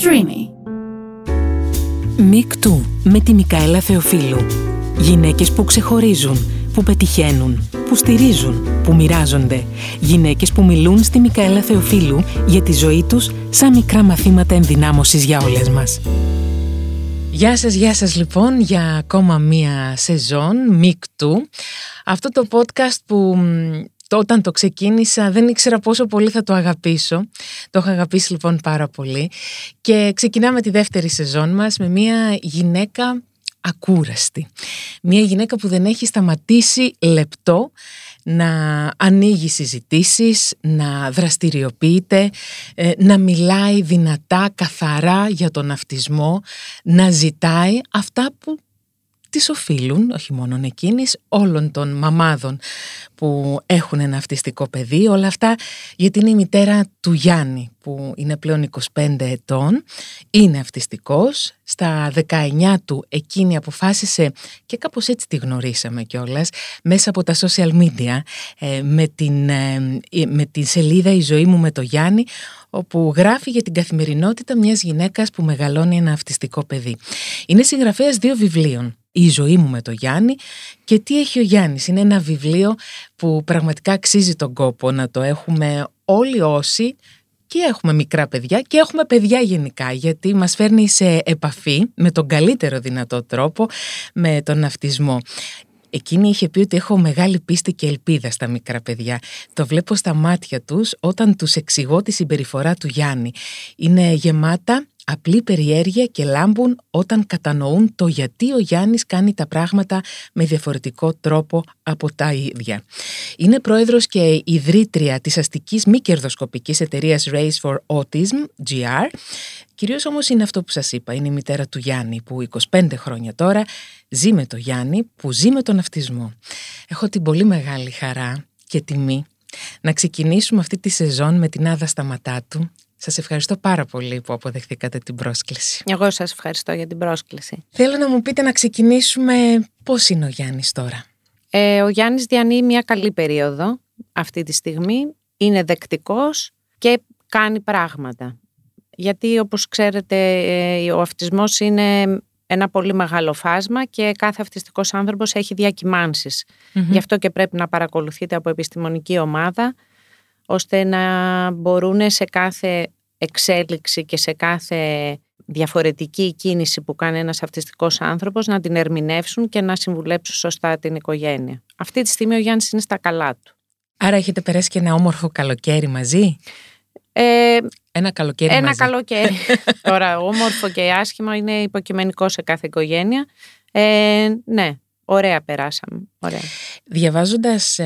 Streamy. Mic2 με τη Μικαέλα Θεοφίλου. Γυναίκες που ξεχωρίζουν, που πετυχαίνουν, που στηρίζουν, που μοιράζονται. Γυναίκες που μιλούν στη Μικαέλα Θεοφίλου για τη ζωή τους σαν μικρά μαθήματα ενδυνάμωσης για όλες μας. Γεια σας λοιπόν για ακόμα μία σεζόν Mic2. Αυτό το podcast που όταν το ξεκίνησα δεν ήξερα πόσο πολύ θα το αγαπήσω. Το έχω αγαπήσει λοιπόν πάρα πολύ. Και ξεκινάμε τη δεύτερη σεζόν μας με μία γυναίκα ακούραστη. Μία γυναίκα που δεν έχει σταματήσει λεπτό να ανοίγει συζητήσεις, να δραστηριοποιείται, να μιλάει δυνατά, καθαρά για τον αυτισμό, να ζητάει αυτά που τις οφείλουν, όχι μόνον εκείνης, όλων των μαμάδων που έχουν ένα αυτιστικό παιδί. Όλα αυτά γιατί είναι η μητέρα του Γιάννη που είναι πλέον 25 ετών, είναι αυτιστικός. Στα 19 του εκείνη αποφάσισε, και κάπως έτσι τη γνωρίσαμε κιόλας, μέσα από τα social media, με την σελίδα «Η ζωή μου με το Γιάννη», όπου γράφει για την καθημερινότητα μιας γυναίκας που μεγαλώνει ένα αυτιστικό παιδί. Είναι συγγραφέας 2 βιβλίων, «Η ζωή μου με το Γιάννη» και «Τι έχει ο Γιάννης». Είναι ένα βιβλίο που πραγματικά αξίζει τον κόπο να το έχουμε όλοι όσοι και έχουμε μικρά παιδιά και έχουμε παιδιά γενικά, γιατί μας φέρνει σε επαφή με τον καλύτερο δυνατό τρόπο με τον αυτισμό. Εκείνη είχε πει ότι έχω μεγάλη πίστη και ελπίδα στα μικρά παιδιά. Το βλέπω στα μάτια τους όταν τους εξηγώ τη συμπεριφορά του Γιάννη. Είναι γεμάτα απλή περιέργεια και λάμπουν όταν κατανοούν το γιατί ο Γιάννης κάνει τα πράγματα με διαφορετικό τρόπο από τα ίδια. Είναι πρόεδρος και ιδρύτρια της αστικής μη κερδοσκοπικής εταιρείας Race for Autism GR. Κυρίως όμως είναι αυτό που σας είπα, είναι η μητέρα του Γιάννη που 25 χρόνια τώρα ζει με τον Γιάννη που ζει με τον αυτισμό. Έχω την πολύ μεγάλη χαρά και τιμή να ξεκινήσουμε αυτή τη σεζόν με την Άδα Σταματάτου. Σας ευχαριστώ πάρα πολύ που αποδεχθήκατε την πρόσκληση. Εγώ σας ευχαριστώ για την πρόσκληση. Θέλω να μου πείτε, να ξεκινήσουμε, πώς είναι ο Γιάννης τώρα. Ο Γιάννης διανύει μια καλή περίοδο αυτή τη στιγμή. Είναι δεκτικός και κάνει πράγματα. Γιατί όπως ξέρετε ο αυτισμός είναι ένα πολύ μεγάλο φάσμα και κάθε αυτιστικός άνθρωπος έχει διακυμάνσεις. Mm-hmm. Γι' αυτό και πρέπει να παρακολουθείται από επιστημονική ομάδα, ώστε να μπορούν σε κάθε εξέλιξη και σε κάθε διαφορετική κίνηση που κάνει ένας αυτιστικός άνθρωπος να την ερμηνεύσουν και να συμβουλέψουν σωστά την οικογένεια. Αυτή τη στιγμή ο Γιάννης είναι στα καλά του. Άρα έχετε περάσει και ένα όμορφο καλοκαίρι μαζί. Ένα καλοκαίρι μαζί. Τώρα όμορφο και άσχημα είναι υποκειμενικό σε κάθε οικογένεια. Ναι. Ωραία περάσαμε, ωραία. Διαβάζοντας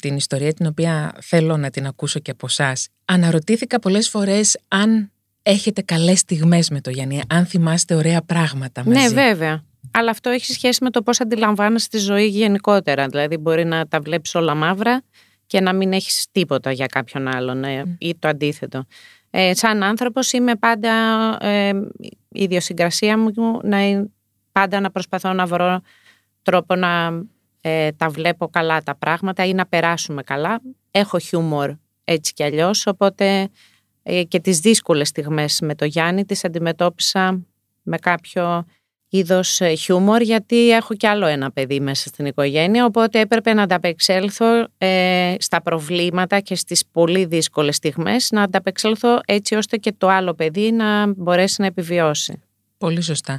την ιστορία, την οποία θέλω να την ακούσω και από εσάς, αναρωτήθηκα πολλές φορές αν έχετε καλές στιγμές με το Γιάννη, αν θυμάστε ωραία πράγματα μαζί. Ναι, βέβαια. Αλλά αυτό έχει σχέση με το πώς αντιλαμβάνεσαι τη ζωή γενικότερα. Δηλαδή μπορεί να τα βλέπεις όλα μαύρα και να μην έχεις τίποτα για κάποιον άλλον ή το αντίθετο. Σαν άνθρωπος είμαι πάντα, η ιδιοσυγκρασία μου, πάντα να προσπαθώ να βρω τρόπο να τα βλέπω καλά τα πράγματα ή να περάσουμε καλά. Έχω χιούμορ έτσι κι αλλιώς, οπότε και τις δύσκολες στιγμές με το Γιάννη τις αντιμετώπισα με κάποιο είδος χιούμορ, γιατί έχω κι άλλο ένα παιδί μέσα στην οικογένεια, οπότε έπρεπε να ανταπεξέλθω στα προβλήματα και στις πολύ δύσκολες στιγμές, να ανταπεξέλθω έτσι ώστε και το άλλο παιδί να μπορέσει να επιβιώσει. Πολύ σωστά.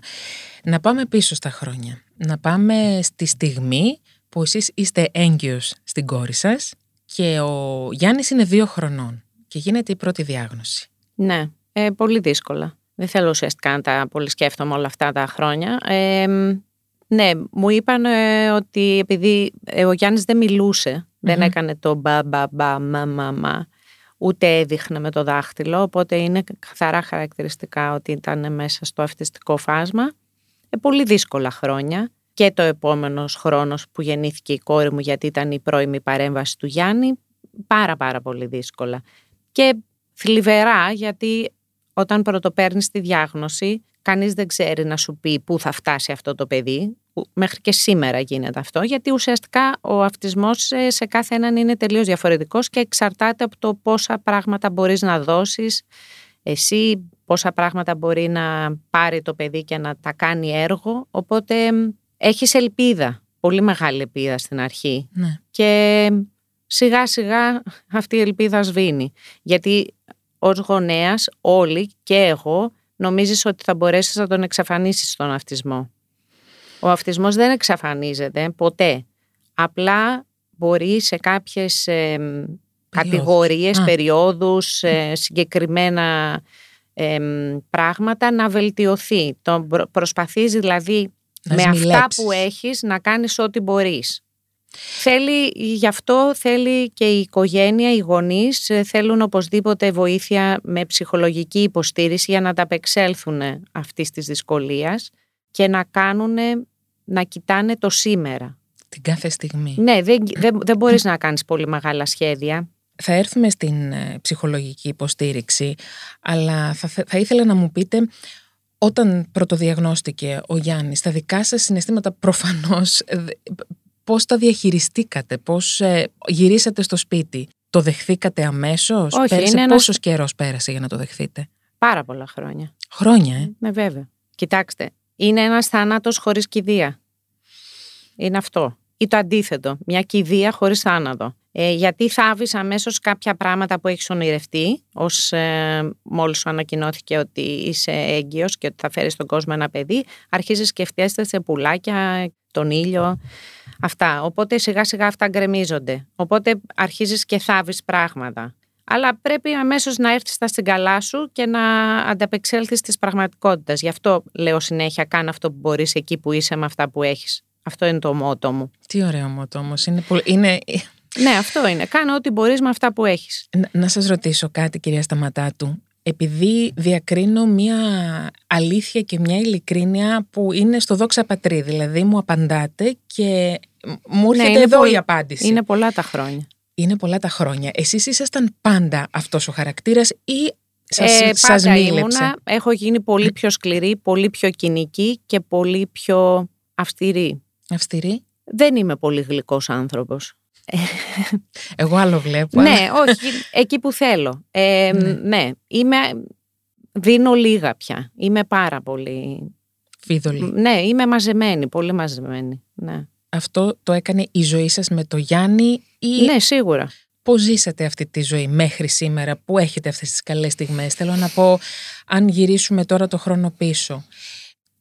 Να πάμε πίσω στα χρόνια. Να πάμε στη στιγμή που εσείς είστε έγκυος στην κόρη σας και ο Γιάννης είναι 2 χρονών και γίνεται η πρώτη διάγνωση. Ναι, πολύ δύσκολα. Δεν θέλω ουσιαστικά να τα πολύ σκέφτομαι όλα αυτά τα χρόνια. Ναι, μου είπαν ότι επειδή ο Γιάννης δεν μιλούσε, δεν έκανε το μπα, ούτε έδειχνε με το δάχτυλο, οπότε είναι καθαρά χαρακτηριστικά ότι ήταν μέσα στο αυτιστικό φάσμα. Πολύ δύσκολα χρόνια και το επόμενος χρόνος που γεννήθηκε η κόρη μου, γιατί ήταν η πρώιμη παρέμβαση του Γιάννη, πάρα πολύ δύσκολα. Και θλιβερά, γιατί όταν πρωτοπαίρνεις τη διάγνωση, κανείς δεν ξέρει να σου πει πού θα φτάσει αυτό το παιδί. Μέχρι και σήμερα γίνεται αυτό, γιατί ουσιαστικά ο αυτισμός σε κάθε έναν είναι τελείως διαφορετικός και εξαρτάται από το πόσα πράγματα μπορείς να δώσεις εσύ, πόσα πράγματα μπορεί να πάρει το παιδί και να τα κάνει έργο. Οπότε έχεις ελπίδα, πολύ μεγάλη ελπίδα στην αρχή. Ναι. Και σιγά σιγά αυτή η ελπίδα σβήνει. Γιατί ως γονέας όλοι και εγώ νομίζεις ότι θα μπορέσεις να τον εξαφανίσεις τον αυτισμό. Ο αυτισμός δεν εξαφανίζεται ποτέ. Απλά μπορεί σε κάποιες κατηγορίες, περιόδους, συγκεκριμένα πράγματα να βελτιωθεί. Προσπαθείς δηλαδή με αυτά που έχεις να κάνεις ό,τι μπορείς. Γι' αυτό θέλει και η οικογένεια, οι γονείς θέλουν οπωσδήποτε βοήθεια με ψυχολογική υποστήριξη για να ανταπεξέλθουν αυτής της δυσκολίας και να κάνουν, να κοιτάνε το σήμερα. Την κάθε στιγμή. Ναι, δεν μπορείς να κάνεις πολύ μεγάλα σχέδια. Θα έρθουμε στην ψυχολογική υποστήριξη, αλλά θα ήθελα να μου πείτε, όταν πρωτοδιαγνώστηκε ο Γιάννης, τα δικά σας συναισθήματα προφανώς, πώς τα διαχειριστήκατε, πώς γυρίσατε στο σπίτι, το δεχθήκατε αμέσως? Όχι, πόσος καιρός πέρασε για να το δεχθείτε? Πάρα πολλά χρόνια. Χρόνια, ναι, βέβαια. Κοιτάξτε, είναι ένας θάνατος χωρίς κηδεία. Είναι αυτό. Ή το αντίθετο, μια κηδεία χωρίς θάνατο. Γιατί θάβεις αμέσως κάποια πράγματα που έχεις ονειρευτεί, μόλις σου ανακοινώθηκε ότι είσαι έγκυος και ότι θα φέρεις στον κόσμο ένα παιδί, αρχίζεις σκεφτέσαι σε πουλάκια, τον ήλιο, αυτά. Οπότε σιγά σιγά αυτά γκρεμίζονται. Οπότε αρχίζεις και θάβεις πράγματα. Αλλά πρέπει αμέσως να έρθεις στα συγκαλά σου και να ανταπεξέλθεις της πραγματικότητας. Γι' αυτό λέω συνέχεια, κάνε αυτό που μπορείς εκεί που είσαι με αυτά που έχεις. Αυτό είναι το μότο μου. Τι ωραίο μότο όμως. Ναι, αυτό είναι. Κάνε ό,τι μπορείς με αυτά που έχεις. Να σας ρωτήσω κάτι, κυρία Σταματάτου. Επειδή διακρίνω μια αλήθεια και μια ειλικρίνεια που είναι στο δόξα πατρί. Δηλαδή μου απαντάτε και μου έρχεται η απάντηση. Είναι πολλά τα χρόνια. Είναι πολλά τα χρόνια. Εσείς ήσασταν πάντα αυτός ο χαρακτήρας ή σας μίλεψε? Ήμουνα, έχω γίνει πολύ πιο σκληρή, πολύ πιο κοινική και πολύ πιο αυστηρή. Αυστηρή. Δεν είμαι πολύ γλυκός άνθρωπος. Εγώ άλλο βλέπω. Ναι, όχι, εκεί που θέλω. Ναι, δίνω λίγα πια. Είμαι πάρα πολύ φίδωλη. Ναι, είμαι μαζεμένη, πολύ μαζεμένη. Ναι. Αυτό το έκανε η ζωή σας με το Γιάννη? Ναι, σίγουρα. Πώς ζήσατε αυτή τη ζωή μέχρι σήμερα που έχετε αυτές τις καλές στιγμές? Θέλω να πω, αν γυρίσουμε τώρα το χρόνο πίσω,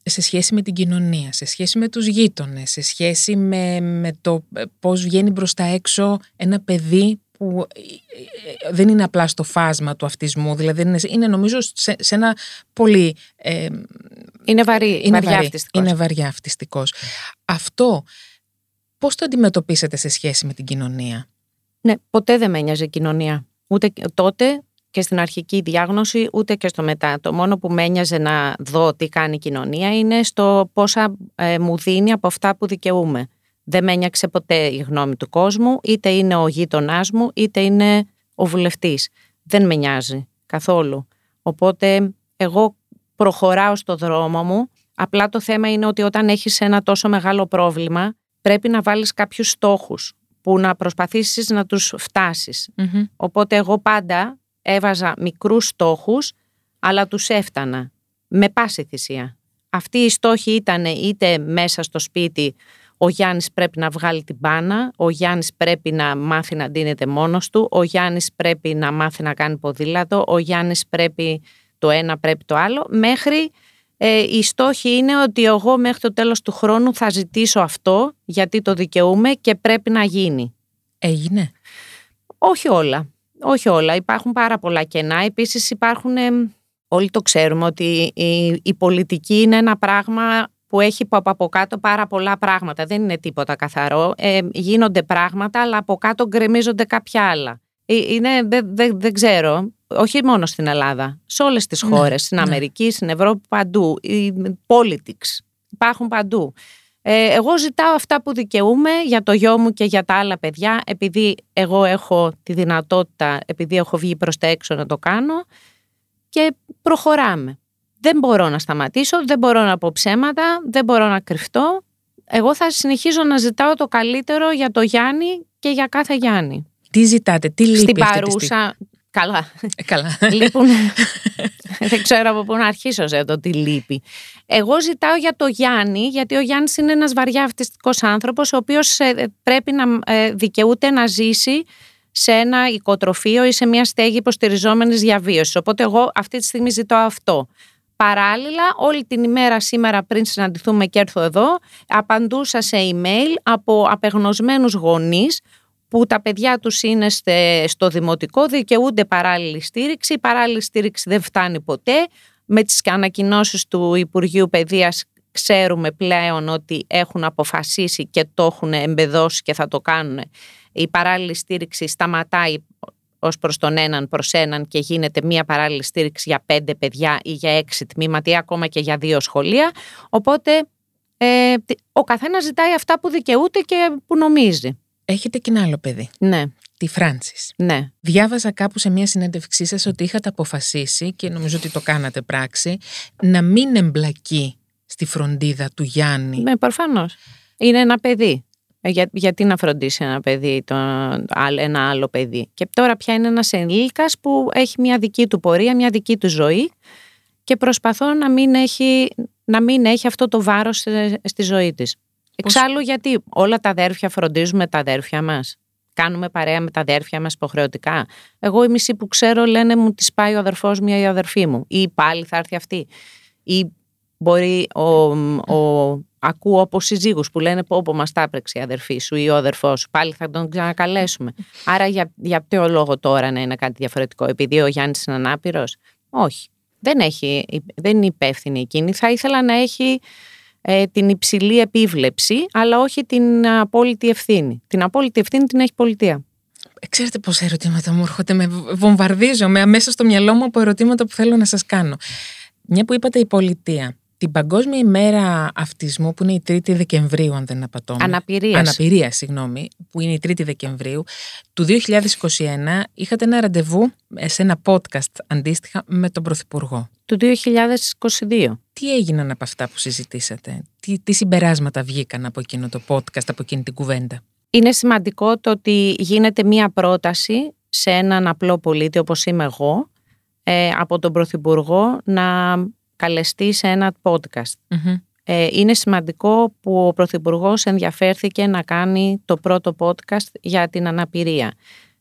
σε σχέση με την κοινωνία, σε σχέση με τους γείτονες, σε σχέση με το πώς βγαίνει προς τα έξω ένα παιδί που δεν είναι απλά στο φάσμα του αυτισμού, δηλαδή είναι νομίζω σε ένα πολύ... Είναι βαριά αυτιστικός. Αυτό πώς το αντιμετωπίσατε σε σχέση με την κοινωνία? Ναι, ποτέ δεν με ένοιαζε η κοινωνία. Ούτε τότε... και στην αρχική διάγνωση, ούτε και στο μετά. Το μόνο που με ένοιαζε να δω τι κάνει η κοινωνία είναι στο πόσα μου δίνει από αυτά που δικαιούμαι. Δεν με ένοιαξε ποτέ η γνώμη του κόσμου, είτε είναι ο γείτονάς μου, είτε είναι ο βουλευτής. Δεν με νοιάζει καθόλου. Οπότε εγώ προχωράω στο δρόμο μου. Απλά το θέμα είναι ότι όταν έχεις ένα τόσο μεγάλο πρόβλημα, πρέπει να βάλεις κάποιους στόχους που να προσπαθήσεις να τους φτάσεις. Mm-hmm. Οπότε εγώ πάντα... έβαζα μικρούς στόχους, αλλά τους έφτανα με πάση θυσία. Αυτή η στόχη ήταν είτε μέσα στο σπίτι, ο Γιάννης πρέπει να βγάλει την μπάνα, ο Γιάννης πρέπει να μάθει να ντύνεται μόνος του, ο Γιάννης πρέπει να μάθει να κάνει ποδήλατο, ο Γιάννης πρέπει το ένα, πρέπει το άλλο, μέχρι η στόχη είναι ότι εγώ μέχρι το τέλος του χρόνου θα ζητήσω αυτό, γιατί το δικαιούμαι και πρέπει να γίνει. Έγινε? Όχι όλα. Όχι όλα, υπάρχουν πάρα πολλά κενά. Επίσης υπάρχουν, όλοι το ξέρουμε ότι η πολιτική είναι ένα πράγμα που έχει από κάτω πάρα πολλά πράγματα. Δεν είναι τίποτα καθαρό. Γίνονται πράγματα, αλλά από κάτω γκρεμίζονται κάποια άλλα. Δεν ξέρω, όχι μόνο στην Ελλάδα, σε όλες τις χώρες, στην Αμερική, στην Ευρώπη, παντού. Οι politics υπάρχουν παντού. Εγώ ζητάω αυτά που δικαιούμαι για το γιο μου και για τα άλλα παιδιά, επειδή εγώ έχω τη δυνατότητα, επειδή έχω βγει προς τα έξω να το κάνω, και προχωράμε. Δεν μπορώ να σταματήσω, δεν μπορώ να πω ψέματα, δεν μπορώ να κρυφτώ. Εγώ θα συνεχίζω να ζητάω το καλύτερο για το Γιάννη και για κάθε Γιάννη. Τι ζητάτε, τι λείπει? Στην παρούσα, Καλά. Καλά. Λοιπόν, δεν ξέρω από πού να αρχίσω σε το τι λείπει. Εγώ ζητάω για το Γιάννη, γιατί ο Γιάννης είναι ένας βαριά αυτιστικός άνθρωπος, ο οποίος πρέπει να δικαιούται να ζήσει σε ένα οικοτροφείο ή σε μια στέγη υποστηριζόμενης διαβίωσης. Οπότε εγώ αυτή τη στιγμή ζητώ αυτό. Παράλληλα, όλη την ημέρα σήμερα πριν συναντηθούμε και έρθω εδώ, απαντούσα σε email από απεγνωσμένους γονείς που τα παιδιά τους είναι στο δημοτικό, δικαιούνται παράλληλη στήριξη. Η παράλληλη στήριξη δεν φτάνει ποτέ. Με τις ανακοινώσεις του Υπουργείου Παιδείας ξέρουμε πλέον ότι έχουν αποφασίσει και το έχουν εμπεδώσει και θα το κάνουν. Η παράλληλη στήριξη σταματάει ως προς τον έναν προς έναν και γίνεται μία παράλληλη στήριξη για 5 παιδιά ή για 6 τμήματα ή ακόμα και για 2 σχολεία. Οπότε ο καθένας ζητάει αυτά που δικαιούται και που νομίζει. Έχετε και ένα άλλο παιδί. Ναι. Τη Φράνσις. Ναι. Διάβαζα κάπου σε μια συνέντευξή σας ότι είχατε αποφασίσει, και νομίζω ότι το κάνατε πράξη, να μην εμπλακεί στη φροντίδα του Γιάννη. Ναι, προφανώς. Είναι ένα παιδί. Γιατί να φροντίσει ένα παιδί, ένα άλλο παιδί. Και τώρα πια είναι ένας ενήλικας που έχει μια δική του πορεία, μια δική του ζωή, και προσπαθώ να μην έχει αυτό το βάρος στη ζωή της. Εξάλλου, γιατί όλα τα αδέρφια φροντίζουμε τα αδέρφια μας. Κάνουμε παρέα με τα αδέρφια μας υποχρεωτικά. Εγώ οι μισοί που ξέρω λένε μου τη πάει ο αδερφός μου ή η αδερφή μου. Ή πάλι θα έρθει αυτή. Ή μπορεί ακούω από συζύγους που λένε πω μας τα έπρεξε η αδερφή σου ή ο αδερφός σου. Πάλι θα τον ξανακαλέσουμε. Άρα για ποιο λόγο τώρα να είναι κάτι διαφορετικό, επειδή ο Γιάννης είναι ανάπηρος? Όχι. Δεν είναι υπεύθυνη εκείνη. Θα ήθελα να έχει την υψηλή επίβλεψη, αλλά όχι την απόλυτη ευθύνη. Την απόλυτη ευθύνη την έχει η πολιτεία. Ξέρετε πόσα ερωτήματα μου έρχονται, με βομβαρδίζομαι αμέσως στο μυαλό μου από ερωτήματα που θέλω να σας κάνω. Μια που είπατε η πολιτεία, την Παγκόσμια ημέρα αυτισμού, που είναι η 3η Δεκεμβρίου, αν δεν απατώμε. Αναπηρία, που είναι η 3η Δεκεμβρίου του 2021, είχατε ένα ραντεβού σε ένα podcast αντίστοιχα με τον Πρωθυπουργό. Του 2022. Τι έγιναν από αυτά που συζητήσατε? Τι συμπεράσματα βγήκαν από εκείνο το podcast, από εκείνη την κουβέντα? Είναι σημαντικό το ότι γίνεται μία πρόταση σε έναν απλό πολίτη όπως είμαι εγώ, από τον Πρωθυπουργό να καλεστεί σε ένα podcast. Mm-hmm. Είναι σημαντικό που ο Πρωθυπουργός ενδιαφέρθηκε να κάνει το πρώτο podcast για την αναπηρία.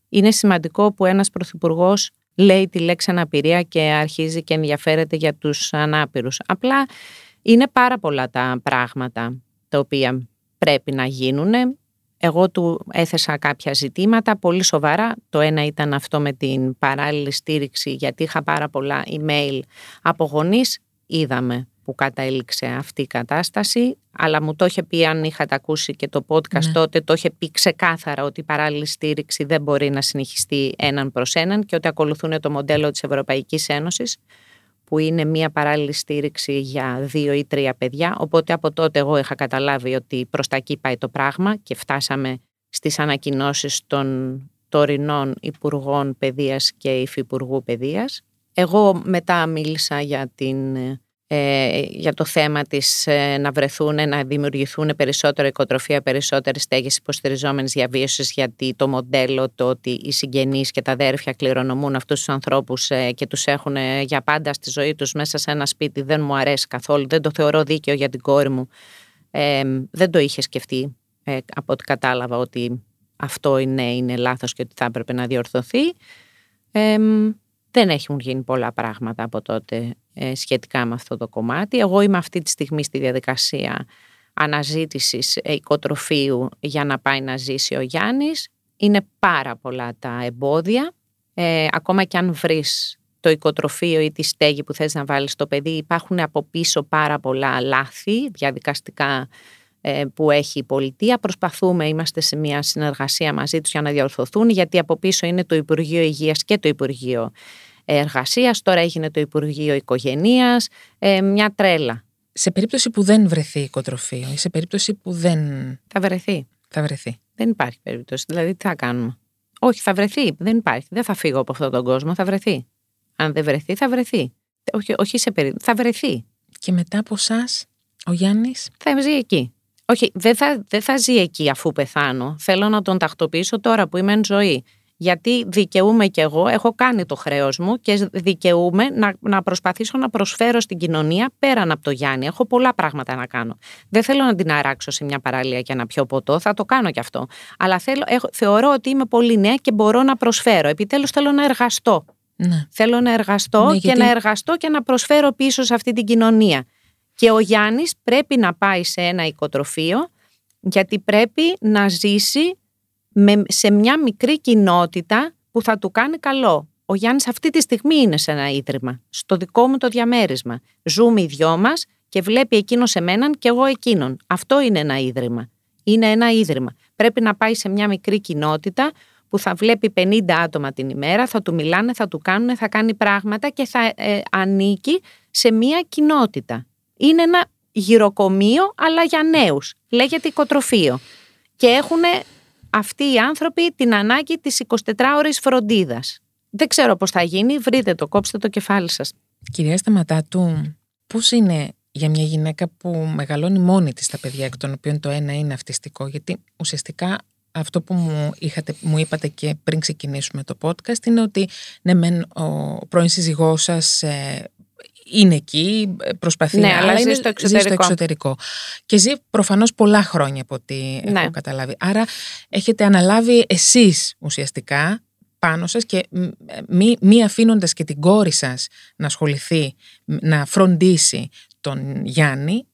Είναι σημαντικό που ένας Πρωθυπουργός λέει τη λέξη αναπηρία και αρχίζει και ενδιαφέρεται για τους ανάπηρους. Απλά είναι πάρα πολλά τα πράγματα τα οποία πρέπει να γίνουν. Εγώ του έθεσα κάποια ζητήματα πολύ σοβαρά. Το ένα ήταν αυτό με την παράλληλη στήριξη, γιατί είχα πάρα πολλά email από γονείς. Είδαμε που κατέληξε αυτή η κατάσταση, αλλά μου το είχε πει, αν είχατε ακούσει και το podcast, ναι, τότε το είχε πει ξεκάθαρα ότι η παράλληλη στήριξη δεν μπορεί να συνεχιστεί έναν προς έναν και ότι ακολουθούν το μοντέλο της Ευρωπαϊκής Ένωσης, που είναι μια παράλληλη στήριξη για 2 ή 3 παιδιά. Οπότε από τότε εγώ είχα καταλάβει ότι προς τα εκεί πάει το πράγμα και φτάσαμε στις ανακοινώσεις των τωρινών Υπουργών Παιδείας και Υφυπουργού Παιδείας. Εγώ μετά μίλησα για το θέμα της να βρεθούν, να δημιουργηθούν περισσότερο οικοτροφία, περισσότερες στέγες υποστηριζόμενης διαβίωσης, γιατί το μοντέλο, το ότι οι συγγενείς και τα αδέρφια κληρονομούν αυτούς τους ανθρώπους και τους έχουν για πάντα στη ζωή τους μέσα σε ένα σπίτι, δεν μου αρέσει καθόλου, δεν το θεωρώ δίκαιο για την κόρη μου. Δεν το είχε σκεφτεί, από ό,τι κατάλαβα, ότι αυτό είναι λάθος και ότι θα έπρεπε να διορθωθεί. Δεν έχουν γίνει πολλά πράγματα από τότε σχετικά με αυτό το κομμάτι. Εγώ είμαι αυτή τη στιγμή στη διαδικασία αναζήτησης οικοτροφείου για να πάει να ζήσει ο Γιάννης. Είναι πάρα πολλά τα εμπόδια. Ακόμα και αν βρεις το οικοτροφείο ή τη στέγη που θες να βάλεις το παιδί, υπάρχουν από πίσω πάρα πολλά λάθη διαδικαστικά που έχει η πολιτεία. Προσπαθούμε, είμαστε σε μια συνεργασία μαζί τους για να διορθωθούν, γιατί από πίσω είναι το Υπουργείο Υγείας και το Υπουργείο Εργασίας, τώρα έγινε το Υπουργείο Οικογενείας, μια τρέλα. Σε περίπτωση που δεν βρεθεί οικοτροφείο ή σε περίπτωση που δεν... Θα βρεθεί. Δεν υπάρχει περίπτωση, δηλαδή τι θα κάνουμε? Όχι, θα βρεθεί, δεν υπάρχει, δεν θα φύγω από αυτόν τον κόσμο, θα βρεθεί. Αν δεν βρεθεί, θα βρεθεί. Όχι σε περίπτωση, θα βρεθεί. Και μετά από εσάς, ο Γιάννης θα ζει εκεί. Όχι, δεν θα ζει εκεί αφού πεθάνω. Θέλω να τον τακτοποιήσω τώρα που είμαι εν ζωή. Γιατί δικαιούμαι κι εγώ, έχω κάνει το χρέος μου και δικαιούμαι να προσπαθήσω να προσφέρω στην κοινωνία πέραν από το Γιάννη. Έχω πολλά πράγματα να κάνω. Δεν θέλω να την αράξω σε μια παραλία και να πιω ποτό, θα το κάνω κι αυτό. Αλλά θεωρώ ότι είμαι πολύ νέα και μπορώ να προσφέρω. Επιτέλους θέλω να εργαστώ. Ναι. Θέλω να εργαστώ, ναι, γιατί... και να εργαστώ και να προσφέρω πίσω σε αυτή την κοινωνία. Και ο Γιάννης πρέπει να πάει σε ένα οικοτροφείο, γιατί πρέπει να ζήσει σε μια μικρή κοινότητα που θα του κάνει καλό. Ο Γιάννης αυτή τη στιγμή είναι σε ένα ίδρυμα, στο δικό μου το διαμέρισμα. Ζούμε οι δυο μας και βλέπει εκείνος εμέναν και εγώ εκείνον. Αυτό είναι ένα ίδρυμα. Είναι ένα ίδρυμα. Πρέπει να πάει σε μια μικρή κοινότητα που θα βλέπει 50 άτομα την ημέρα, θα του μιλάνε, θα του κάνουν, θα κάνει πράγματα και θα ανήκει σε μια κοινότητα. Είναι ένα γυροκομείο, αλλά για νέους. Λέγεται οικοτροφείο. Και έχουν αυτοί οι άνθρωποι την ανάγκη της 24ωρης φροντίδας. Δεν ξέρω πώς θα γίνει, βρείτε το, κόψτε το κεφάλι σας. Κυρία Σταματάτου, πώς είναι για μια γυναίκα που μεγαλώνει μόνη της τα παιδιά, εκ των οποίων το ένα είναι αυτιστικό, γιατί ουσιαστικά... Αυτό που μου είπατε και πριν ξεκινήσουμε το podcast είναι ότι ο πρώην σύζυγός σας είναι εκεί, προσπαθεί, ναι, αλλά ζει στο εξωτερικό. Και ζει προφανώς πολλά χρόνια από ό,τι έχω καταλάβει. Άρα έχετε αναλάβει εσείς ουσιαστικά πάνω σας και μη αφήνοντας και την κόρη σας να ασχοληθεί, να φροντίσει τον Γιάννη,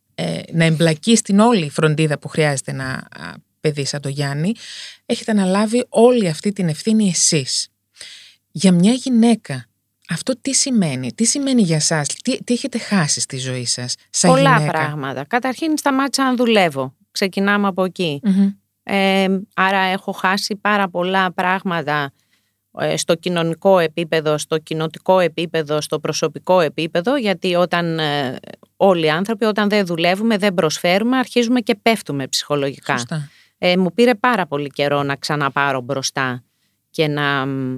να εμπλακεί στην όλη φροντίδα που χρειάζεται να παιδί σαν το Γιάννη, έχετε αναλάβει όλη αυτή την ευθύνη εσείς. Για μια γυναίκα, αυτό τι σημαίνει, για εσάς, τι έχετε χάσει στη ζωή σας, σαν πολλά γυναίκα? Πράγματα. Καταρχήν σταμάτησα να δουλεύω, ξεκινάμε από εκεί. Άρα έχω χάσει πάρα πολλά πράγματα στο κοινωνικό επίπεδο, στο κοινοτικό επίπεδο, στο προσωπικό επίπεδο, γιατί όταν... Όλοι οι άνθρωποι όταν δεν δουλεύουμε, δεν προσφέρουμε, αρχίζουμε και πέφτουμε ψυχολογικά. Σωστά. Μου πήρε πάρα πολύ καιρό να ξαναπάρω μπροστά και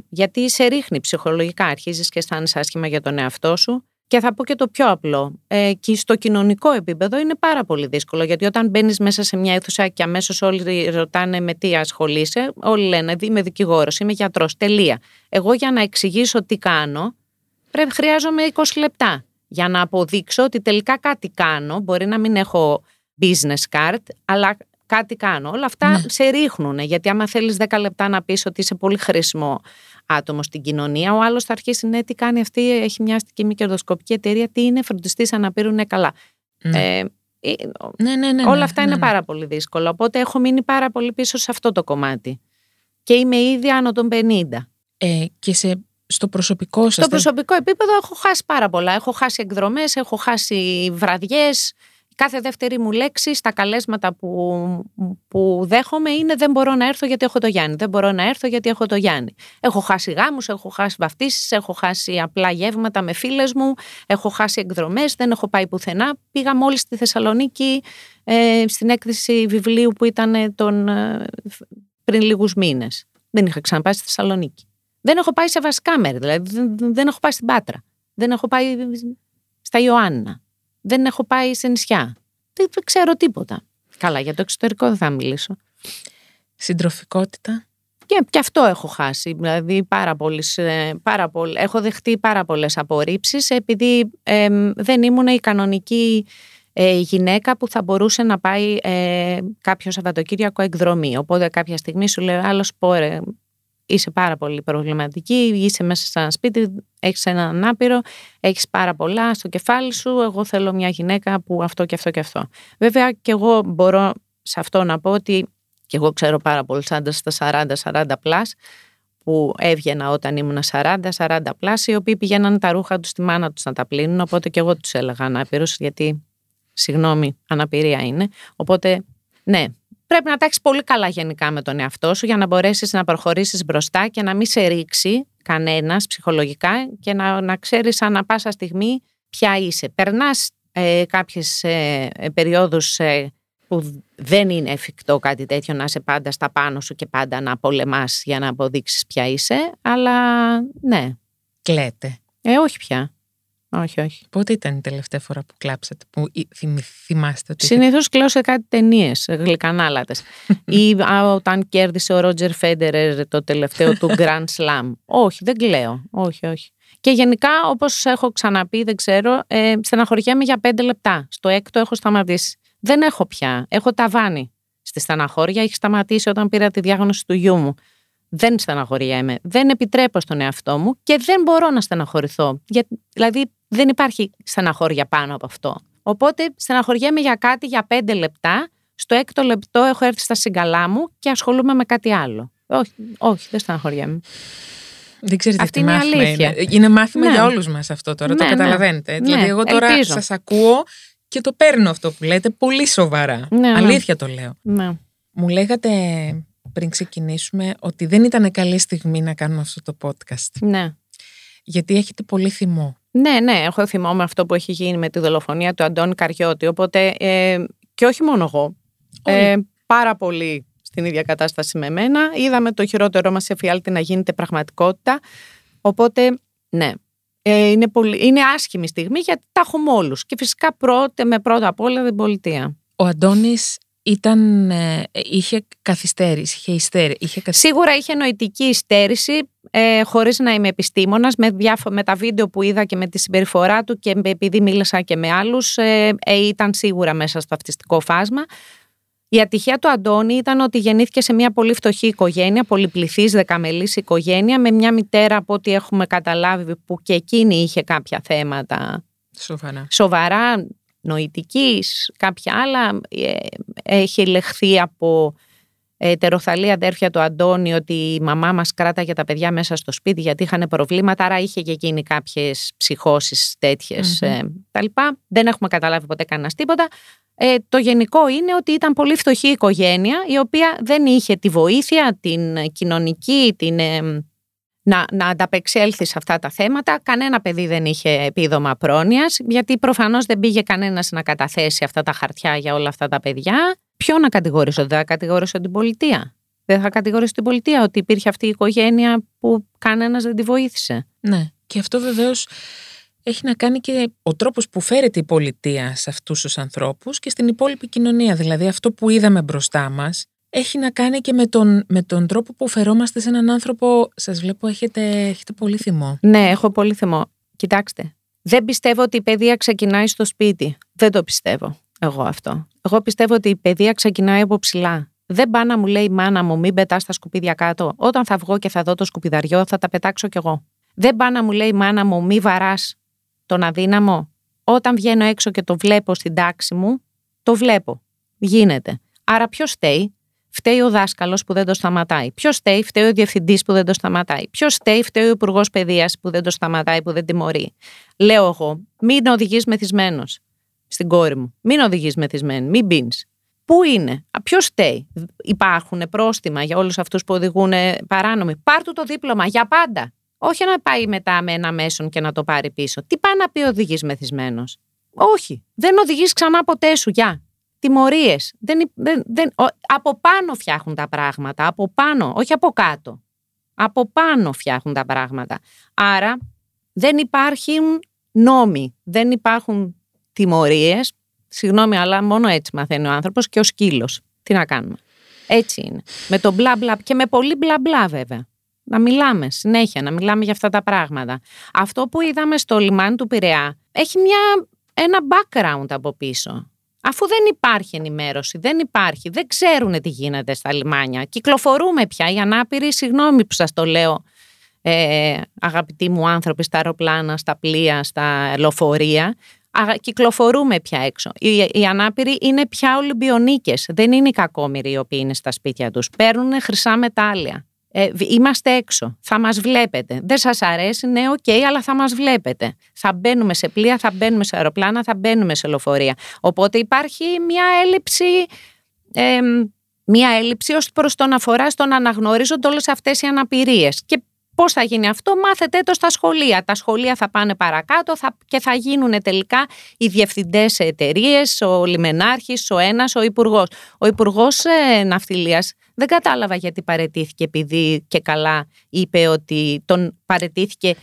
γιατί σε ρίχνει ψυχολογικά, αρχίζεις και αισθάνεσαι άσχημα για τον εαυτό σου. Και θα πω και το πιο απλό, και στο κοινωνικό επίπεδο είναι πάρα πολύ δύσκολο, γιατί όταν μπαίνεις μέσα σε μια αίθουσα και αμέσως όλοι ρωτάνε με τι ασχολείσαι, όλοι λένε είμαι δικηγόρος, είμαι γιατρός, τελεία. Εγώ για να εξηγήσω τι κάνω χρειάζομαι 20 λεπτά. Για να αποδείξω ότι τελικά κάτι κάνω, μπορεί να μην έχω business card, αλλά κάτι κάνω. Όλα αυτά σε ρίχνουν, γιατί άμα θέλεις 10 λεπτά να πεις ότι είσαι πολύ χρήσιμο άτομο στην κοινωνία, ο άλλος θα αρχίσει, ναι, τι κάνει αυτή, έχει μια μη κερδοσκοπική εταιρεία, τι είναι, φροντιστής αναπήρου, ναι, καλά. Όλα αυτά είναι πάρα πολύ δύσκολα, οπότε έχω μείνει πάρα πολύ πίσω σε αυτό το κομμάτι. Και είμαι ήδη άνω των 50. Και σε... Στο προσωπικό σας. Στο προσωπικό επίπεδο έχω χάσει πάρα πολλά. Έχω χάσει εκδρομές, έχω χάσει βραδιές. Κάθε δεύτερη μου λέξη στα καλέσματα που δέχομαι είναι δεν μπορώ να έρθω γιατί έχω το Γιάννη. Δεν μπορώ να έρθω γιατί έχω το Γιάννη. Έχω χάσει γάμους, έχω χάσει βαφτίσεις, έχω χάσει απλά γεύματα με φίλες μου, έχω χάσει εκδρομές, δεν έχω πάει πουθενά. Πήγα μόλις στη Θεσσαλονίκη στην έκθεση βιβλίου που ήταν πριν λίγους μήνες. Δεν είχα ξαναπάει στη Θεσσαλονίκη. Δεν έχω πάει σε βασικά μέρη, δηλαδή δεν έχω πάει στην Πάτρα, δεν έχω πάει στα Ιωάννα, δεν έχω πάει σε νησιά, δεν ξέρω τίποτα. Καλά, για το εξωτερικό δεν θα μιλήσω. Συντροφικότητα. Και αυτό έχω χάσει, δηλαδή έχω δεχτεί πάρα πολλές απορρίψεις επειδή δεν ήμουν η κανονική γυναίκα που θα μπορούσε να πάει κάποιο Σαββατοκύριακο εκδρομή. Οπότε κάποια στιγμή σου λέει άλλος πόρε... Είσαι πάρα πολύ προβληματική, είσαι μέσα σε ένα σπίτι, έχεις έναν ανάπηρο, έχεις πάρα πολλά στο κεφάλι σου. Εγώ θέλω μια γυναίκα που αυτό και αυτό και αυτό. Βέβαια και εγώ μπορώ σε αυτό να πω ότι και εγώ ξέρω πάρα πολλούς άντρες στα 40-40 πλάς που έβγαινα όταν ήμουν 40-40 πλάς, οι οποίοι πηγαίναν τα ρούχα τους στη μάνα τους να τα πλύνουν, οπότε και εγώ τους έλεγα ανάπηρους, γιατί συγγνώμη, αναπηρία είναι. Οπότε ναι. Πρέπει να τα έχεις πολύ καλά γενικά με τον εαυτό σου για να μπορέσεις να προχωρήσεις μπροστά και να μην σε ρίξει κανένας ψυχολογικά και να ξέρεις ανά πάσα στιγμή ποια είσαι. Περνάς κάποιες περιόδους που δεν είναι εφικτό κάτι τέτοιο να είσαι πάντα στα πάνω σου και πάντα να πολεμάς για να αποδείξεις ποια είσαι, αλλά ναι. Κλαίτε. Όχι πια. Όχι, όχι. Πότε ήταν η τελευταία φορά που κλάψατε, που θυμάστε ότι... Συνήθως κλαίω κάτι ταινίες, γλυκανάλατες. Ή όταν κέρδισε ο Ρότζερ Φέντερερ το τελευταίο του Grand Slam. Όχι, δεν κλαίω. Όχι, όχι. Και γενικά, όπως έχω ξαναπεί, δεν ξέρω, στεναχωριέμαι για 5 λεπτά. Στο 6ο έχω σταματήσει. Δεν έχω πια. Έχω ταβάνι στη στεναχώρια. Έχει σταματήσει όταν πήρα τη διάγνωση του γιού μου. Δεν στεναχωριέμαι. Δεν επιτρέπω στον εαυτό μου και δεν μπορώ να στεναχωρηθώ. Δηλαδή, δεν υπάρχει στεναχώρια πάνω από αυτό. Οπότε, στεναχωριέμαι για κάτι για 5 λεπτά. Στο 6ο λεπτό έχω έρθει στα συγκαλά μου και ασχολούμαι με κάτι άλλο. Όχι, όχι, δεν στεναχωριέμαι. Δεν ξέρετε αυτή τι είναι μάθημα αλήθεια. Είναι μάθημα, ναι, για όλους μας αυτό τώρα, ναι, το καταλαβαίνετε. Ναι. Δηλαδή, εγώ τώρα ελπίζω. Σας ακούω και το παίρνω αυτό που λέτε πολύ σοβαρά. Ναι, αλήθεια, ναι, το λέω. Ναι. Μου λέγατε πριν ξεκινήσουμε ότι δεν ήταν καλή στιγμή να κάνουμε αυτό το podcast. Ναι. Γιατί έχετε πολύ θυμό. Ναι, ναι, έχω θυμό με αυτό που έχει γίνει με τη δολοφονία του Αντώνη Καρυώτη. Οπότε, και όχι μόνο εγώ, πάρα πολύ στην ίδια κατάσταση με εμένα. Είδαμε το χειρότερό μας εφιάλτη να γίνεται πραγματικότητα. Οπότε, ναι, είναι άσχημη στιγμή γιατί τα έχουμε όλους. Και φυσικά πρώτα απ' όλα την πολιτεία. Ο Αντώνης είχε καθυστέρηση, Σίγουρα είχε νοητική υστέρηση, χωρίς να είμαι επιστήμονας, με τα βίντεο που είδα και με τη συμπεριφορά του και επειδή μίλησα και με άλλους, ήταν σίγουρα μέσα στο αυτιστικό φάσμα. Η ατυχία του Αντώνη ήταν ότι γεννήθηκε σε μια πολύ φτωχή οικογένεια, πολυπληθής δεκαμελής οικογένεια, με μια μητέρα από ό,τι έχουμε καταλάβει που και εκείνη είχε κάποια θέματα σοβαρά νοητικής, κάποια άλλα. Έχει ελεχθεί από ετεροθαλή αδέρφια του Αντώνη ότι η μαμά μας κράταγε τα παιδιά μέσα στο σπίτι γιατί είχαν προβλήματα, άρα είχε και εκείνη κάποιες ψυχώσεις τέτοιες, τα λοιπά. Δεν έχουμε καταλάβει ποτέ κανένας τίποτα. Το γενικό είναι ότι ήταν πολύ φτωχή οικογένεια, η οποία δεν είχε τη βοήθεια, την κοινωνική, να ανταπεξέλθει σε αυτά τα θέματα. Κανένα παιδί δεν είχε επίδομα πρόνοιας, γιατί προφανώς δεν πήγε κανένας να καταθέσει αυτά τα χαρτιά για όλα αυτά τα παιδιά. Ποιο να κατηγορήσω, δεν θα κατηγορήσω την πολιτεία. Δεν θα κατηγορήσω την πολιτεία ότι υπήρχε αυτή η οικογένεια που κανένας δεν τη βοήθησε. Ναι, και αυτό βεβαίως έχει να κάνει και ο τρόπος που φέρεται η πολιτεία σε αυτούς τους ανθρώπους και στην υπόλοιπη κοινωνία. Δηλαδή αυτό που είδαμε μπροστά μας έχει να κάνει και με τον τρόπο που φερόμαστε σε έναν άνθρωπο. Σας βλέπω, έχετε πολύ θυμό. Ναι, έχω πολύ θυμό. Κοιτάξτε, δεν πιστεύω ότι η παιδεία ξεκινάει στο σπίτι. Δεν το πιστεύω εγώ αυτό. Εγώ πιστεύω ότι η παιδεία ξεκινάει από ψηλά. Δεν πάει να μου λέει η μάνα μου μην πετάς τα σκουπίδια κάτω. Όταν θα βγω και θα δω το σκουπιδαριό θα τα πετάξω κι εγώ. Δεν πάει να μου λέει η μάνα μου μην βαράς τον αδύναμο. Όταν βγαίνω έξω και το βλέπω στην τάξη μου, το βλέπω. Γίνεται. Άρα ποιος φταίει? Φταίει ο δάσκαλος που δεν το σταματάει. Ποιος φταίει? Φταίει ο διευθυντής που δεν το σταματάει. Ποιος φταίει? Φταίει ο υπουργός παιδείας που δεν το σταματάει, που δεν τιμωρεί. Λέω εγώ, μην οδηγείς μεθυσμένος στην κόρη μου. Μην οδηγείς μεθυσμένη, μην πίνεις. Πού είναι? Ποιος φταίει? Υπάρχουν πρόστιμα για όλους αυτούς που οδηγούν παράνομοι. Πάρ' του το δίπλωμα για πάντα. Όχι να πάει μετά με ένα μέσον και να το πάρει πίσω. Τι πάει να πει οδηγείς μεθυσμένος? Όχι. Δεν οδηγείς ξανά ποτέ σου. Γεια. Τιμωρίες. Από πάνω φτιάχνουν τα πράγματα. Από πάνω. Όχι από κάτω. Από πάνω φτιάχνουν τα πράγματα. Άρα δεν υπάρχουν νόμοι. Δεν υπάρχουν τιμωρίες. Συγγνώμη, αλλά μόνο έτσι μαθαίνει ο άνθρωπος και ο σκύλος. Τι να κάνουμε. Έτσι είναι. Με το μπλα μπλα και με πολύ μπλα μπλα βέβαια. Να μιλάμε συνέχεια, να μιλάμε για αυτά τα πράγματα. Αυτό που είδαμε στο λιμάνι του Πειραιά έχει ένα background από πίσω. Αφού δεν υπάρχει ενημέρωση, δεν ξέρουν τι γίνεται στα λιμάνια. Κυκλοφορούμε πια οι ανάπηροι, συγγνώμη που σας το λέω, αγαπητοί μου άνθρωποι, στα αεροπλάνα, στα πλοία, στα λεωφορεία. Κυκλοφορούμε πια έξω. Οι ανάπηροι είναι πια Ολυμπιονίκες. Δεν είναι οι κακόμοιροι οι οποίοι είναι στα σπίτια τους. Παίρνουν χρυσά μετάλλια. Είμαστε έξω, θα μας βλέπετε. Δεν σας αρέσει, ναι, οκ, αλλά θα μας βλέπετε. Θα μπαίνουμε σε πλοία, θα μπαίνουμε σε αεροπλάνα, θα μπαίνουμε σε λεωφορεία. Οπότε υπάρχει μια έλλειψη ως προς τον αφορά στο να αναγνωρίζονται όλες αυτές οι αναπηρίες. Και πώς θα γίνει αυτό? Μάθετε το στα σχολεία. Τα σχολεία θα πάνε παρακάτω και θα γίνουν τελικά οι διευθυντές σε εταιρείες, ο λιμενάρχης, ο ένας, ο υπουργός. Ο υπουργός ναυτιλίας Δεν κατάλαβα γιατί παραιτήθηκε, επειδή και καλά είπε ότι τον παραιτήθηκε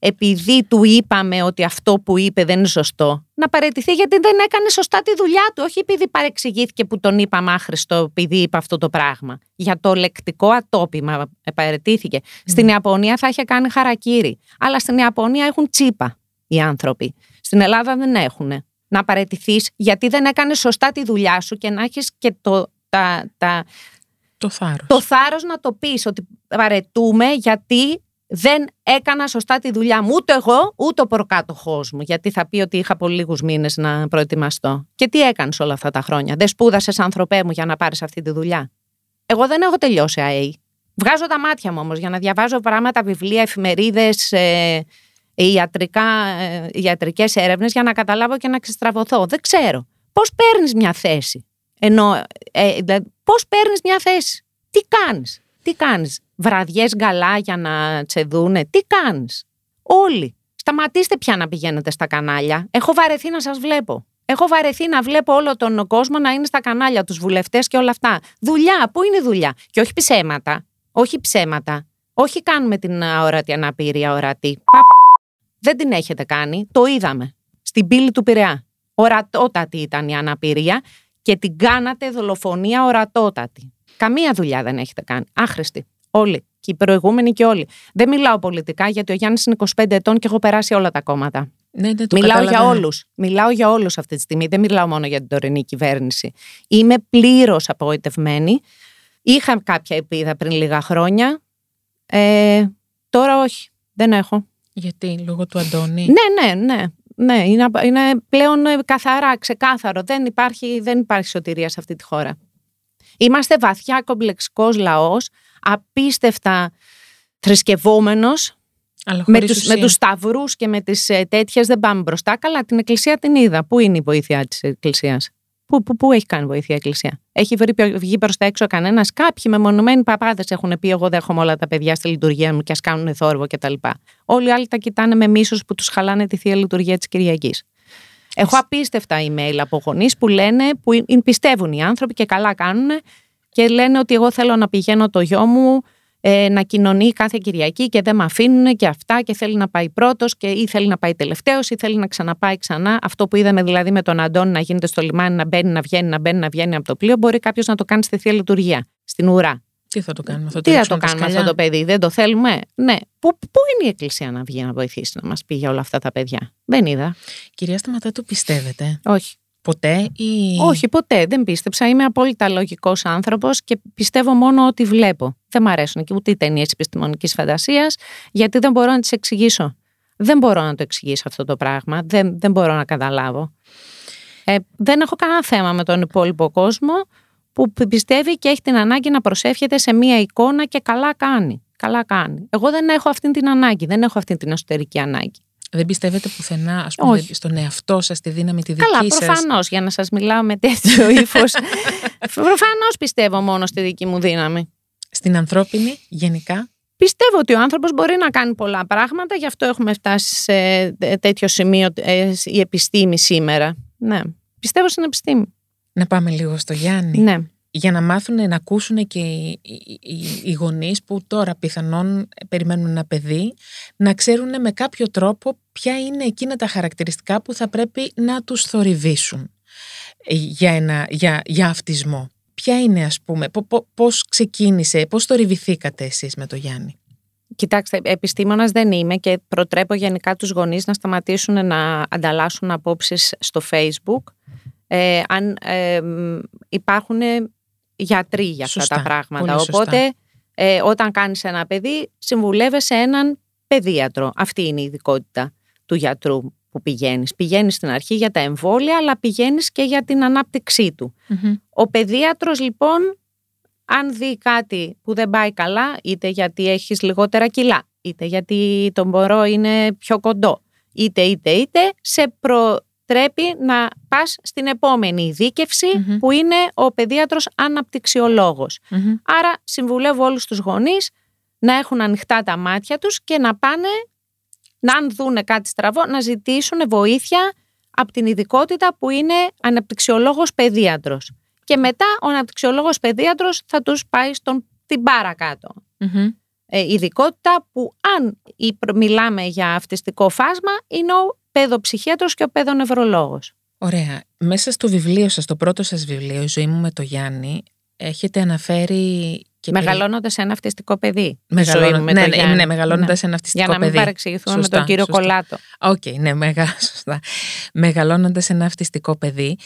επειδή του είπαμε ότι αυτό που είπε δεν είναι σωστό. Να παραιτηθεί γιατί δεν έκανε σωστά τη δουλειά του, όχι επειδή παρεξηγήθηκε που τον είπαμε άχρηστο επειδή είπε αυτό το πράγμα. Για το λεκτικό ατόπιμα παραιτήθηκε. Στην Ιαπωνία θα είχε κάνει χαρακίρι, αλλά στην Ιαπωνία έχουν τσίπα οι άνθρωποι. Στην Ελλάδα δεν έχουν. Να παραιτηθείς γιατί δεν έκανες σωστά τη δουλειά σου και να έχεις και το θάρρος να το πεις ότι παραιτούμε γιατί δεν έκανα σωστά τη δουλειά μου, ούτε εγώ ούτε ο προκάτοχός μου, γιατί θα πει ότι είχα πολύ λίγους μήνες να προετοιμαστώ. Και τι έκανες όλα αυτά τα χρόνια? Δεν σπούδασες, ανθρωπέ μου, για να πάρεις αυτή τη δουλειά? Εγώ δεν έχω τελειώσει ΑΕΗ. Βγάζω τα μάτια μου όμως για να διαβάζω πράγματα, βιβλία, εφημερίδες, ιατρικές έρευνες, για να καταλάβω και να ξεστραβωθώ. Δεν ξέρω. Πώς παίρνεις μια θέση? Πώς παίρνεις μια θέση? Τι κάνεις? Βραδιές γκαλά για να τσεδούνε? Τι κάνεις? Όλοι. Σταματήστε πια να πηγαίνετε στα κανάλια. Έχω βαρεθεί να σας βλέπω. Έχω βαρεθεί να βλέπω όλο τον κόσμο να είναι στα κανάλια, τους βουλευτές και όλα αυτά. Δουλειά. Πού είναι δουλειά? Και όχι ψέματα. Όχι ψέματα. Όχι κάνουμε την αόρατη αναπηρία ορατή. Δεν την έχετε κάνει, το είδαμε. Στην πύλη του Πειραιά. Ορατότατη ήταν η αναπηρία και την κάνατε δολοφονία ορατότατη. Καμία δουλειά δεν έχετε κάνει. Άχρηστη. Όλοι. Και οι προηγούμενοι και όλοι. Δεν μιλάω πολιτικά γιατί ο Γιάννης είναι 25 ετών και έχω περάσει όλα τα κόμματα. Ναι, το μιλάω για όλους. Μιλάω για όλους αυτή τη στιγμή. Δεν μιλάω μόνο για την τωρινή κυβέρνηση. Είμαι πλήρως απογοητευμένη. Είχα κάποια ελπίδα πριν λίγα χρόνια. Τώρα όχι. Δεν έχω. Γιατί, λόγω του Αντώνη? Ναι. Είναι πλέον καθαρά, ξεκάθαρο. Δεν υπάρχει σωτηρία σε αυτή τη χώρα. Είμαστε βαθιά κομπλεξικός λαός, απίστευτα θρησκευόμενος, με τους σταυρούς και με τις τέτοιες δεν πάμε μπροστά. Καλά, την Εκκλησία την είδα. Πού είναι η βοήθεια της Εκκλησίας? Πού έχει κάνει βοήθεια η Εκκλησία? Έχει βγει προς τα έξω κανένας? Κάποιοι μεμονωμένοι παπάδες έχουν πει: εγώ δέχομαι όλα τα παιδιά στη λειτουργία μου και ας κάνουν θόρυβο κτλ. Όλοι οι άλλοι τα κοιτάνε με μίσος που τους χαλάνε τη θεία λειτουργία της Κυριακής. Έχω απίστευτα email από γονείς που λένε, που πιστεύουν οι άνθρωποι και καλά κάνουν, και λένε ότι εγώ θέλω να πηγαίνω το γιο μου να κοινωνεί κάθε Κυριακή και δεν με αφήνουν και αυτά, και θέλει να πάει πρώτος και ή θέλει να πάει τελευταίος ή θέλει να ξαναπάει ξανά. Αυτό που είδαμε δηλαδή με τον Αντώνη να γίνεται στο λιμάνι, να μπαίνει, να βγαίνει, να μπαίνει, να βγαίνει από το πλοίο, μπορεί κάποιος να το κάνει στη θεία λειτουργία, στην ουρά. Τι θα το κάνουμε αυτό το παιδί? Δεν το θέλουμε. Ναι. Πού είναι η Εκκλησία να βγει να βοηθήσει, να μας πει για όλα αυτά τα παιδιά? Δεν είδα. Κυρία Σταματάτου, πιστεύετε? Όχι. Ποτέ ή... Όχι, ποτέ δεν πίστεψα. Είμαι απόλυτα λογικός άνθρωπος και πιστεύω μόνο ότι βλέπω. Δεν μ' αρέσουν και ούτε οι ταινίες επιστημονικής φαντασίας, γιατί δεν μπορώ να τις εξηγήσω. Δεν μπορώ να το εξηγήσω αυτό το πράγμα. Δεν μπορώ να καταλάβω. Δεν έχω κανένα θέμα με τον υπόλοιπο κόσμο που πιστεύει και έχει την ανάγκη να προσεύχεται σε μία εικόνα, και καλά κάνει. Καλά κάνει. Εγώ δεν έχω αυτή την ανάγκη, δεν έχω αυτή την εσωτερική ανάγκη. Δεν πιστεύετε πουθενά, ας πούμε, στον εαυτό σας, τη δύναμη τη δική σας? Καλά, προφανώς, για να σας μιλάω με τέτοιο ύφος. Προφανώς πιστεύω μόνο στη δική μου δύναμη. Στην ανθρώπινη, γενικά? Πιστεύω ότι ο άνθρωπος μπορεί να κάνει πολλά πράγματα, γι' αυτό έχουμε φτάσει σε τέτοιο σημείο η επιστήμη σήμερα. Ναι, πιστεύω στην επιστήμη. Να πάμε λίγο στο Γιάννη. Ναι. Για να μάθουν, να ακούσουν και οι γονείς που τώρα πιθανόν περιμένουν ένα παιδί, να ξέρουν με κάποιο τρόπο ποια είναι εκείνα τα χαρακτηριστικά που θα πρέπει να τους θορυβήσουν για αυτισμό. Ποια είναι, ας πούμε, πώς ξεκίνησε, πώς θορυβηθήκατε εσείς με το Γιάννη? Κοιτάξτε, επιστήμονας δεν είμαι και προτρέπω γενικά τους γονείς να σταματήσουν να ανταλλάσσουν απόψεις στο Facebook. Αν υπάρχουν γιατροί για αυτά τα πράγματα. Οπότε όταν κάνεις ένα παιδί, συμβουλεύεσαι έναν παιδίατρο. Αυτή είναι η ειδικότητα του γιατρού που πηγαίνεις. Πηγαίνεις στην αρχή για τα εμβόλια, αλλά πηγαίνεις και για την ανάπτυξή του. Mm-hmm. Ο παιδίατρος λοιπόν, αν δει κάτι που δεν πάει καλά, είτε γιατί έχεις λιγότερα κιλά, είτε γιατί το μωρό είναι πιο κοντό, είτε, σε πρέπει να πας στην επόμενη ειδίκευση, mm-hmm. που είναι ο παιδίατρος αναπτυξιολόγος. Mm-hmm. Άρα συμβουλεύω όλους τους γονείς να έχουν ανοιχτά τα μάτια τους και να πάνε, να αν δούνε κάτι στραβό, να ζητήσουν βοήθεια από την ειδικότητα που είναι αναπτυξιολόγος παιδίατρος. και μετά ο αναπτυξιολόγος παιδίατρος θα τους πάει στην παρακάτω. Mm-hmm. Ειδικότητα που αν μιλάμε για αυτιστικό φάσμα είναι ο παιδοψυχίατρος και ο παιδονευρολόγος. Ωραία. Μέσα στο βιβλίο σας, το πρώτο σας βιβλίο, «Η ζωή μου με το Γιάννη», έχετε αναφέρει... Μεγαλώνοντας ένα αυτιστικό παιδί. Μεγαλώνοντας ένα αυτιστικό παιδί. Για να μην παρεξηγηθούμε με τον κύριο Κολάτο. Σωστά. Μεγαλώνοντας ένα αυτιστικό παιδί,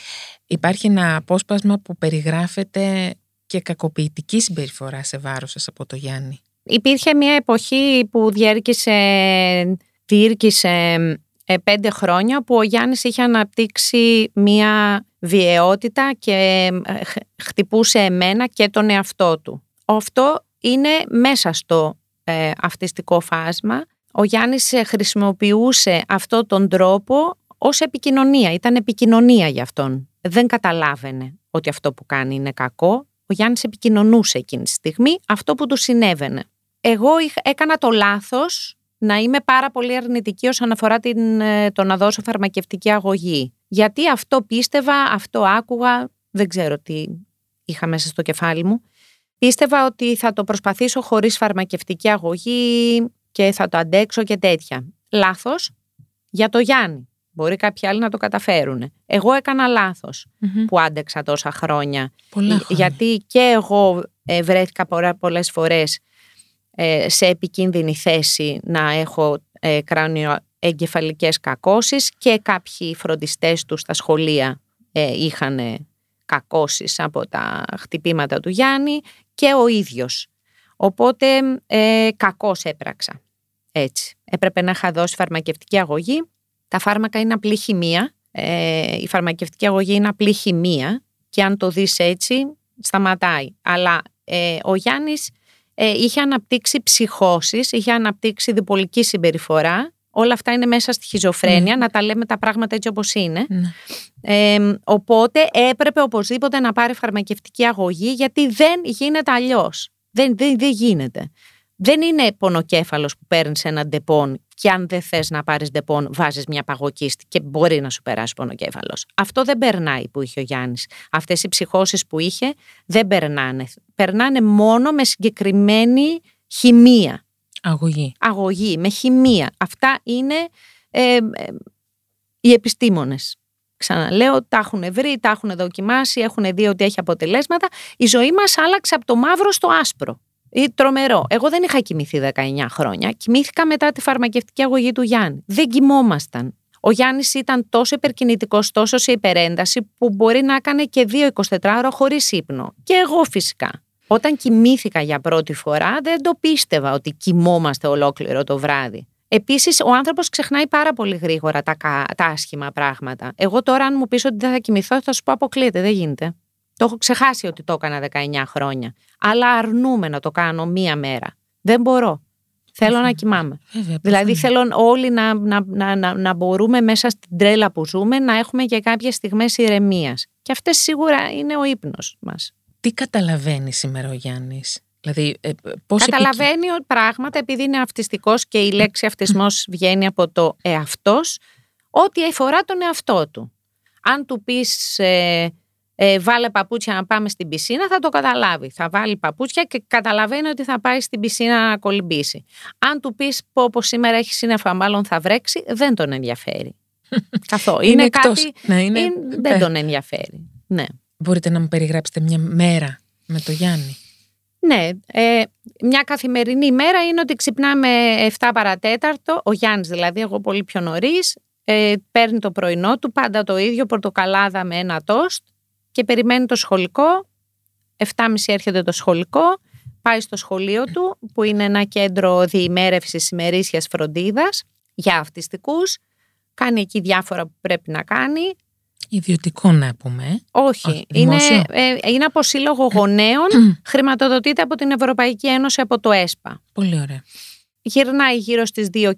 υπάρχει ένα απόσπασμα που περιγράφεται και κακοποιητική συμπεριφορά σε βάρος σας από το Γιάννη. Υπήρχε μια εποχή που διήρκησε 5 χρόνια που ο Γιάννης είχε αναπτύξει μια βιαιότητα και χτυπούσε εμένα και τον εαυτό του. Αυτό είναι μέσα στο αυτιστικό φάσμα. Ο Γιάννης χρησιμοποιούσε αυτόν τον τρόπο ως επικοινωνία. Ήταν επικοινωνία για αυτόν. Δεν καταλάβαινε ότι αυτό που κάνει είναι κακό. Ο Γιάννης επικοινωνούσε εκείνη τη στιγμή αυτό που του συνέβαινε. Εγώ έκανα το λάθος να είμαι πάρα πολύ αρνητική όσον αφορά το να δώσω φαρμακευτική αγωγή. Γιατί αυτό πίστευα, αυτό άκουγα, δεν ξέρω τι είχα μέσα στο κεφάλι μου. Πίστευα ότι θα το προσπαθήσω χωρίς φαρμακευτική αγωγή και θα το αντέξω και τέτοια. Λάθος για το Γιάννη. Μπορεί κάποιοι άλλοι να το καταφέρουν. Εγώ έκανα λάθος που άντεξα τόσα χρόνια. Γιατί και εγώ βρέθηκα πολλές φορές σε επικίνδυνη θέση να έχω κρανιοεγκεφαλικές κακώσεις και κάποιοι φροντιστές του στα σχολεία είχαν κακώσεις από τα χτυπήματα του Γιάννη και ο ίδιος. Οπότε κακώς έπραξα. Έτσι. Έπρεπε να είχα δώσει φαρμακευτική αγωγή. Τα φάρμακα είναι απλή χημεία. Η φαρμακευτική αγωγή είναι απλή χημεία και αν το δεις έτσι σταματάει. Αλλά ο Γιάννης είχε αναπτύξει ψυχώσεις, είχε αναπτύξει διπολική συμπεριφορά. Όλα αυτά είναι μέσα στη χιζοφρένεια, να τα λέμε τα πράγματα έτσι όπως είναι. Οπότε έπρεπε οπωσδήποτε να πάρει φαρμακευτική αγωγή, γιατί δεν γίνεται αλλιώς. Δεν γίνεται. Δεν είναι πονοκέφαλος που παίρνεις έναν ντεπών και αν δεν θες να πάρεις ντεπών βάζεις μια παγωκίστη και μπορεί να σου περάσει πονοκέφαλος. Αυτό δεν περνάει που είχε ο Γιάννης. Αυτές οι ψυχώσεις που είχε δεν περνάνε. Περνάνε μόνο με συγκεκριμένη χημεία. Αγωγή, με χημεία. Αυτά είναι οι επιστήμονες. Ξαναλέω, τα έχουν βρει, τα έχουν δοκιμάσει, έχουν δει ότι έχει αποτελέσματα. Η ζωή μας άλλαξε από το μαύρο στο άσπρο. Τρομερό. Εγώ δεν είχα κοιμηθεί 19 χρόνια. Κοιμήθηκα μετά τη φαρμακευτική αγωγή του Γιάννη. Δεν κοιμόμασταν. Ο Γιάννης ήταν τόσο υπερκινητικός, τόσο σε υπερένταση, που μπορεί να έκανε και 2-24 ώρα χωρίς ύπνο. Και εγώ φυσικά. Όταν κοιμήθηκα για πρώτη φορά, δεν το πίστευα ότι κοιμόμαστε ολόκληρο το βράδυ. Επίσης, ο άνθρωπος ξεχνάει πάρα πολύ γρήγορα τα άσχημα πράγματα. Εγώ τώρα, αν μου πεις ότι δεν θα κοιμηθώ, θα σου πω αποκλείεται, δεν γίνεται. Το έχω ξεχάσει ότι το έκανα 19 χρόνια. Αλλά αρνούμαι να το κάνω μία μέρα. Δεν μπορώ. Θέλω να κοιμάμαι. Δηλαδή, θέλω όλοι να μπορούμε μέσα στην τρέλα που ζούμε να έχουμε και κάποιες στιγμές ηρεμίας. Και αυτές σίγουρα είναι ο ύπνος μας. Τι καταλαβαίνει σήμερα ο Γιάννης? Δηλαδή, καταλαβαίνει πράγματα επειδή είναι αυτιστικός και η λέξη αυτισμός βγαίνει από το εαυτός, ό,τι αφορά τον εαυτό του. Αν του πεις... βάλε παπούτσια να πάμε στην πισίνα, θα το καταλάβει. Θα βάλει παπούτσια και καταλαβαίνει ότι θα πάει στην πισίνα να κολυμπήσει. Αν του πεις πως σήμερα έχει σύννεφα, μάλλον θα βρέξει, δεν τον ενδιαφέρει. Καθόλου. Είναι κάτι. Ναι, δεν τον ενδιαφέρει. Ναι. Μπορείτε να μου περιγράψετε μια μέρα με το Γιάννη? Ναι. Μια καθημερινή μέρα είναι ότι ξυπνάμε 7 παρατέταρτο, ο Γιάννης δηλαδή, εγώ πολύ πιο νωρίς. Παίρνει το πρωινό του, πάντα το ίδιο, πορτοκαλάδα με ένα τόστ. Και περιμένει το σχολικό, 7.30 έρχεται το σχολικό, πάει στο σχολείο του, που είναι ένα κέντρο διημέρευσης ημερήσιας φροντίδας για αυτιστικούς, κάνει εκεί διάφορα που πρέπει να κάνει. Ιδιωτικό να πούμε. Όχι, είναι από σύλλογο γονέων, χρηματοδοτείται από την Ευρωπαϊκή Ένωση, από το ΕΣΠΑ. Πολύ ωραία. Γυρνάει γύρω στις 2.30,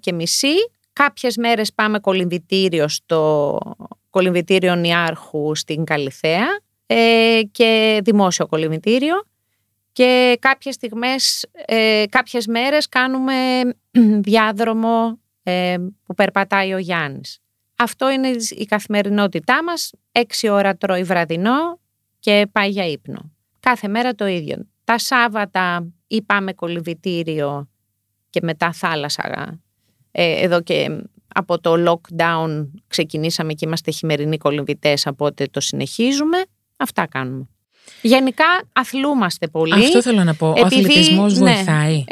κάποιες μέρες πάμε κολυμβητήριο στο κολυμβητήριο Νιάρχου στην Καλυθέα και δημόσιο κολυμβητήριο και κάποιες μέρες κάνουμε διάδρομο που περπατάει ο Γιάννης. Αυτό είναι η καθημερινότητά μας, 6 ώρα τρώει βραδινό και πάει για ύπνο. Κάθε μέρα το ίδιο. Τα Σάββατα ή πάμε κολυβητήριο και μετά θάλασσα. Εδώ και από το lockdown ξεκινήσαμε και είμαστε χειμερινοί κολυβητές, οπότε το συνεχίζουμε. Αυτά κάνουμε. Γενικά αθλούμαστε πολύ. Αυτό θέλω να πω. Επειδή, ο αθλητισμός βοηθάει.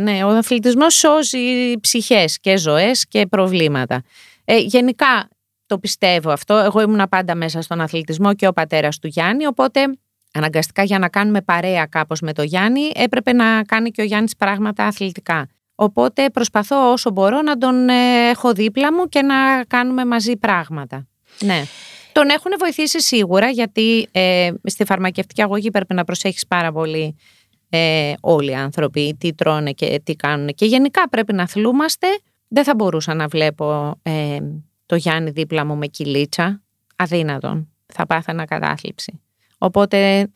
Ναι, ο αθλητισμός σώζει ψυχές και ζωές και προβλήματα. Γενικά το πιστεύω αυτό. Εγώ ήμουν πάντα μέσα στον αθλητισμό και ο πατέρας του Γιάννη, οπότε αναγκαστικά για να κάνουμε παρέα κάπως με το Γιάννη έπρεπε να κάνει και ο Γιάννης πράγματα αθλητικά. Οπότε προσπαθώ όσο μπορώ να τον έχω δίπλα μου και να κάνουμε μαζί πράγματα. Ναι. Τον έχουν βοηθήσει σίγουρα, γιατί στη φαρμακευτική αγωγή πρέπει να προσέχεις πάρα πολύ όλοι οι άνθρωποι, τι τρώνε και τι κάνουν. Και γενικά πρέπει να αθλούμαστε. Δεν θα μπορούσα να βλέπω το Γιάννη δίπλα μου με κυλίτσα. Αδύνατον. Θα πάθανα κατάθλιψη. Οπότε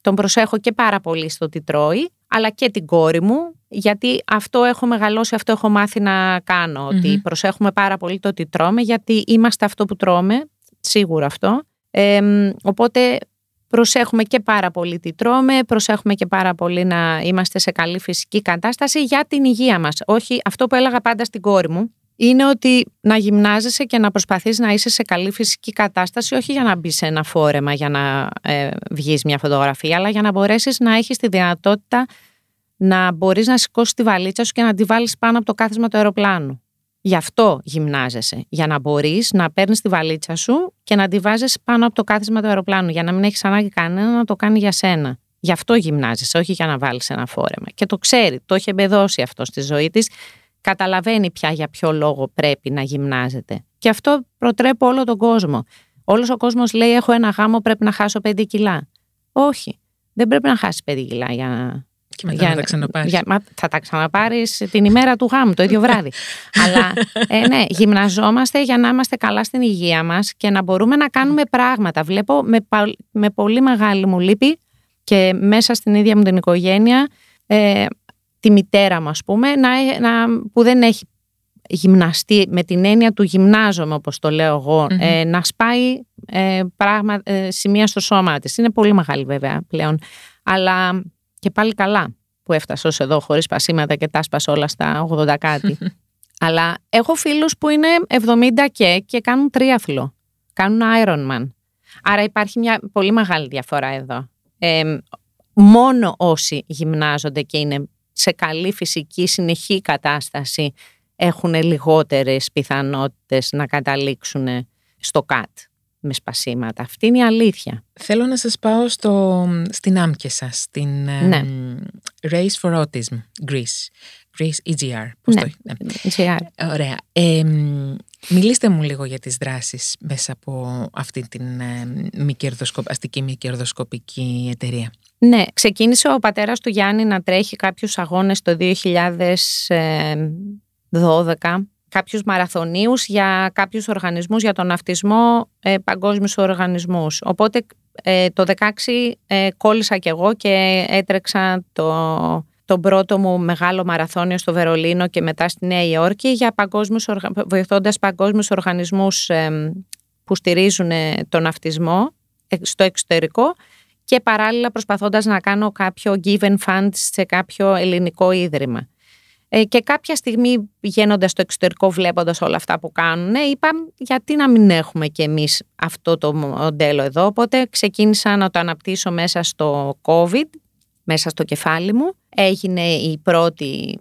τον προσέχω και πάρα πολύ στο τι τρώει, αλλά και την κόρη μου, γιατί αυτό έχω μεγαλώσει, αυτό έχω μάθει να κάνω, ότι προσέχουμε πάρα πολύ το τι τρώμε, γιατί είμαστε αυτό που τρώμε, σίγουρα αυτό. Οπότε προσέχουμε και πάρα πολύ τι τρώμε, προσέχουμε και πάρα πολύ να είμαστε σε καλή φυσική κατάσταση για την υγεία μας. Όχι, αυτό που έλεγα πάντα στην κόρη μου είναι ότι να γυμνάζεσαι και να προσπαθείς να είσαι σε καλή φυσική κατάσταση, όχι για να μπεις σε ένα φόρεμα, για να βγεις μια φωτογραφία, αλλά για να μπορέσεις να έχεις τη δυνατότητα να μπορείς να σηκώσεις τη βαλίτσα σου και να τη βάλεις πάνω από το κάθισμα του αεροπλάνου. Γι' αυτό γυμνάζεσαι, για να μπορείς να παίρνεις τη βαλίτσα σου και να τη βάζεις πάνω από το κάθισμα του αεροπλάνου, για να μην έχεις ανάγκη κανένα να το κάνει για σένα. Γι' αυτό γυμνάζεσαι, όχι για να βάλεις ένα φόρεμα. Και το ξέρει, το έχει εμπεδώσει αυτό στη ζωή της. Καταλαβαίνει πια για ποιο λόγο πρέπει να γυμνάζεται. Και αυτό προτρέπω όλο τον κόσμο. Όλος ο κόσμος λέει: έχω ένα γάμο, πρέπει να χάσω 5 κιλά. Όχι, δεν πρέπει να χάσεις 5 κιλά για να. Και μετά να τα ξαναπάρεις. Θα τα ξαναπάρεις την ημέρα του γάμου, το ίδιο βράδυ. Αλλά ναι, γυμναζόμαστε για να είμαστε καλά στην υγεία μας και να μπορούμε να κάνουμε πράγματα. Βλέπω με πολύ μεγάλη μου λύπη και μέσα στην ίδια μου την οικογένεια. Τη μητέρα μου, ας πούμε, που δεν έχει γυμναστεί με την έννοια του γυμνάζομαι, όπως το λέω εγώ, να σπάει σημεία στο σώμα της. Είναι πολύ μεγάλη βέβαια πλέον, αλλά και πάλι καλά που έφτασε ως εδώ χωρίς πασίματα και τα σπάσε όλα στα 80 κάτι. Αλλά έχω φίλους που είναι 70 και κάνουν τρίαθλο, κάνουν Ironman. Άρα υπάρχει μια πολύ μεγάλη διαφορά εδώ. Μόνο όσοι γυμνάζονται και είναι σε καλή φυσική συνεχή κατάσταση έχουν λιγότερες πιθανότητες να καταλήξουν στο ΚΑΤ με σπασίματα. Αυτή είναι η αλήθεια. Θέλω να σας πάω στην άμκε σας, στην Race for Autism Greece EGR. Πώς το EGR. Ωραία. Μιλήστε μου λίγο για τις δράσεις μέσα από αυτή την αστική μη κερδοσκοπική εταιρεία. Ναι, ξεκίνησε ο πατέρας του Γιάννη να τρέχει κάποιους αγώνες το 2012, κάποιους μαραθωνίους για κάποιους οργανισμούς, για τον αυτισμό, παγκόσμιους οργανισμούς. Οπότε το 2016 κόλλησα κι εγώ και έτρεξα τον πρώτο μου μεγάλο μαραθώνιο στο Βερολίνο και μετά στη Νέα Υόρκη, βοηθώντας παγκόσμιους οργανισμούς που στηρίζουν τον αυτισμό στο εξωτερικό, και παράλληλα προσπαθώντας να κάνω κάποιο give and fund σε κάποιο ελληνικό ίδρυμα. Και κάποια στιγμή, πηγαίνοντας στο εξωτερικό, βλέποντας όλα αυτά που κάνουν, είπα γιατί να μην έχουμε κι εμείς αυτό το μοντέλο εδώ. Οπότε ξεκίνησα να το αναπτύσσω μέσα στο COVID, μέσα στο κεφάλι μου. Έγινε η πρώτη,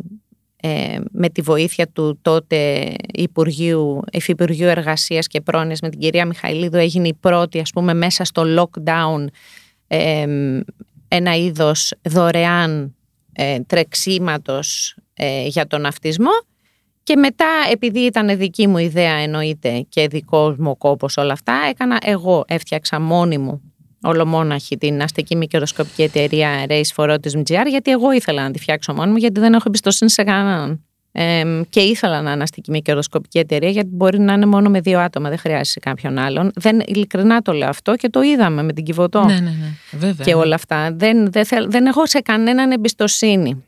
με τη βοήθεια του τότε Υφυπουργείου Εργασίας και Πρόνοιας, με την κυρία Μιχαηλίδου, έγινε η πρώτη, ας πούμε, μέσα στο lockdown, ένα είδος δωρεάν τρεξίματος για τον αυτισμό. Και μετά, επειδή ήταν δική μου ιδέα, εννοείται, και δικός μου κόπος όλα αυτά, έφτιαξα μόνη μου, ολομόναχη, την αστική μη κερδοσκοπική εταιρεία Race for Autism GR, γιατί εγώ ήθελα να τη φτιάξω μόνη μου, γιατί δεν έχω εμπιστοσύνη σε κανέναν. Και ήθελα να είναι αστική μη κερδοσκοπική εταιρεία, γιατί μπορεί να είναι μόνο με 2 άτομα, δεν χρειάζεσαι κάποιον άλλον. Ειλικρινά το λέω αυτό και το είδαμε με την Κιβωτό. Βέβαια. Και όλα αυτά. Δεν έχω σε κανέναν εμπιστοσύνη.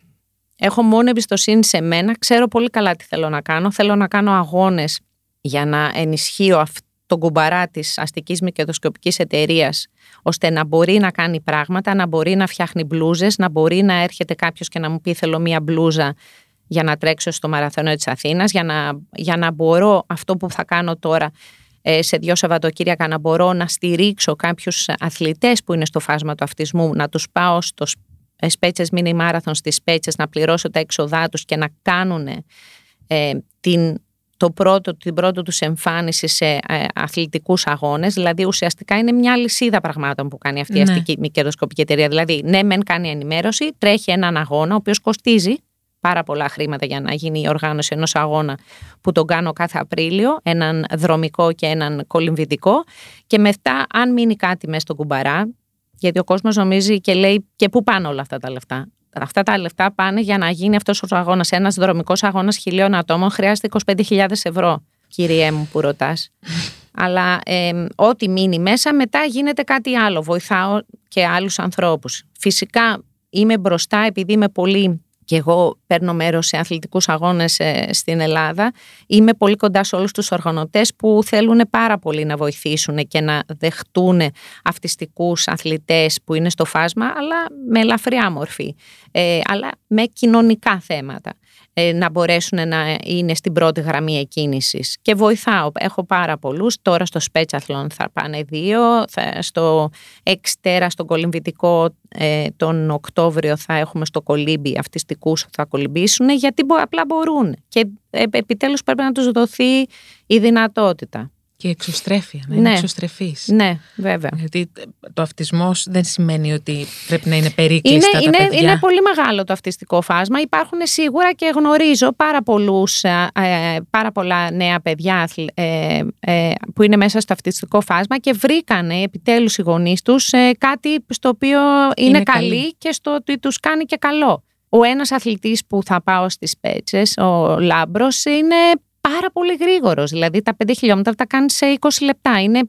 Έχω μόνο εμπιστοσύνη σε μένα. Ξέρω πολύ καλά τι θέλω να κάνω. Θέλω να κάνω αγώνες για να ενισχύω αυτό τον κουμπαρά της αστικής μη κερδοσκοπικής εταιρείας, ώστε να μπορεί να κάνει πράγματα, να μπορεί να φτιάχνει μπλούζες, να μπορεί να έρχεται κάποιος και να μου πει θέλω μία μπλούζα για να τρέξω στο μαραθώνιο της Αθήνας, για να μπορώ αυτό που θα κάνω τώρα σε 2 Σαββατοκύριακα, να μπορώ να στηρίξω κάποιους αθλητές που είναι στο φάσμα του αυτισμού, να τους πάω στο Σπέτσες Mini Marathon στις Σπέτσες, να πληρώσω τα έξοδά τους και να κάνουν την πρώτη τους εμφάνιση σε αθλητικούς αγώνες. Δηλαδή ουσιαστικά είναι μια λυσίδα πραγμάτων που κάνει αυτή η αστική μη κερδοσκοπική εταιρεία. Δηλαδή ναι μεν κάνει ενημέρωση, τρέχει έναν αγώνα ο οποίος κοστίζει πάρα πολλά χρήματα για να γίνει η οργάνωση ενός αγώνα που τον κάνω κάθε Απρίλιο, έναν δρομικό και έναν κολυμβητικό, και μετά αν μείνει κάτι μέσα στον κουμπαρά, γιατί ο κόσμος νομίζει και λέει και πού πάνε όλα αυτά τα λεφτά. Αυτά τα λεφτά πάνε για να γίνει αυτός ο αγώνας. Ένας δρομικός αγώνας 1.000 ατόμων χρειάζεται 25.000 ευρώ, κυριέ μου που ρωτάς. Αλλά ό,τι μείνει μέσα μετά γίνεται κάτι άλλο. Βοηθάω και άλλους ανθρώπους. Φυσικά είμαι μπροστά επειδή είμαι πολύ... και εγώ παίρνω μέρος σε αθλητικούς αγώνες στην Ελλάδα. Είμαι πολύ κοντά σε όλους τους οργανωτές που θέλουν πάρα πολύ να βοηθήσουν και να δεχτούν αυτιστικούς αθλητές που είναι στο φάσμα, αλλά με ελαφριά μορφή, αλλά με κοινωνικά θέματα, να μπορέσουν να είναι στην πρώτη γραμμή εκκίνησης. Και βοηθάω. Έχω πάρα πολλούς. Τώρα στο Σπέτσαθλον θα πάνε 2. Στο Εξτέρα, στον κολυμβητικό, τον Οκτώβριο θα έχουμε στο κολύμπι αυτιστικούς που θα κολυμπήσουν, γιατί απλά μπορούν. Και επιτέλους πρέπει να τους δοθεί η δυνατότητα. Και εξωστρέφεια, να είναι εξωστρεφής. Ναι, βέβαια. Γιατί το αυτισμός δεν σημαίνει ότι πρέπει να είναι περίκλειστα τα παιδιά. Είναι πολύ μεγάλο το αυτιστικό φάσμα. Υπάρχουν σίγουρα και γνωρίζω πάρα πολλά νέα παιδιά που είναι μέσα στο αυτιστικό φάσμα και βρήκανε επιτέλους οι γονείς τους κάτι στο οποίο είναι καλή και στο ότι τους κάνει και καλό. Ο ένας αθλητής που θα πάω στις Πέτσες, ο Λάμπρος, είναι πάρα πολύ γρήγορος, δηλαδή τα 5 χιλιόμετρα τα κάνει σε 20 λεπτά, είναι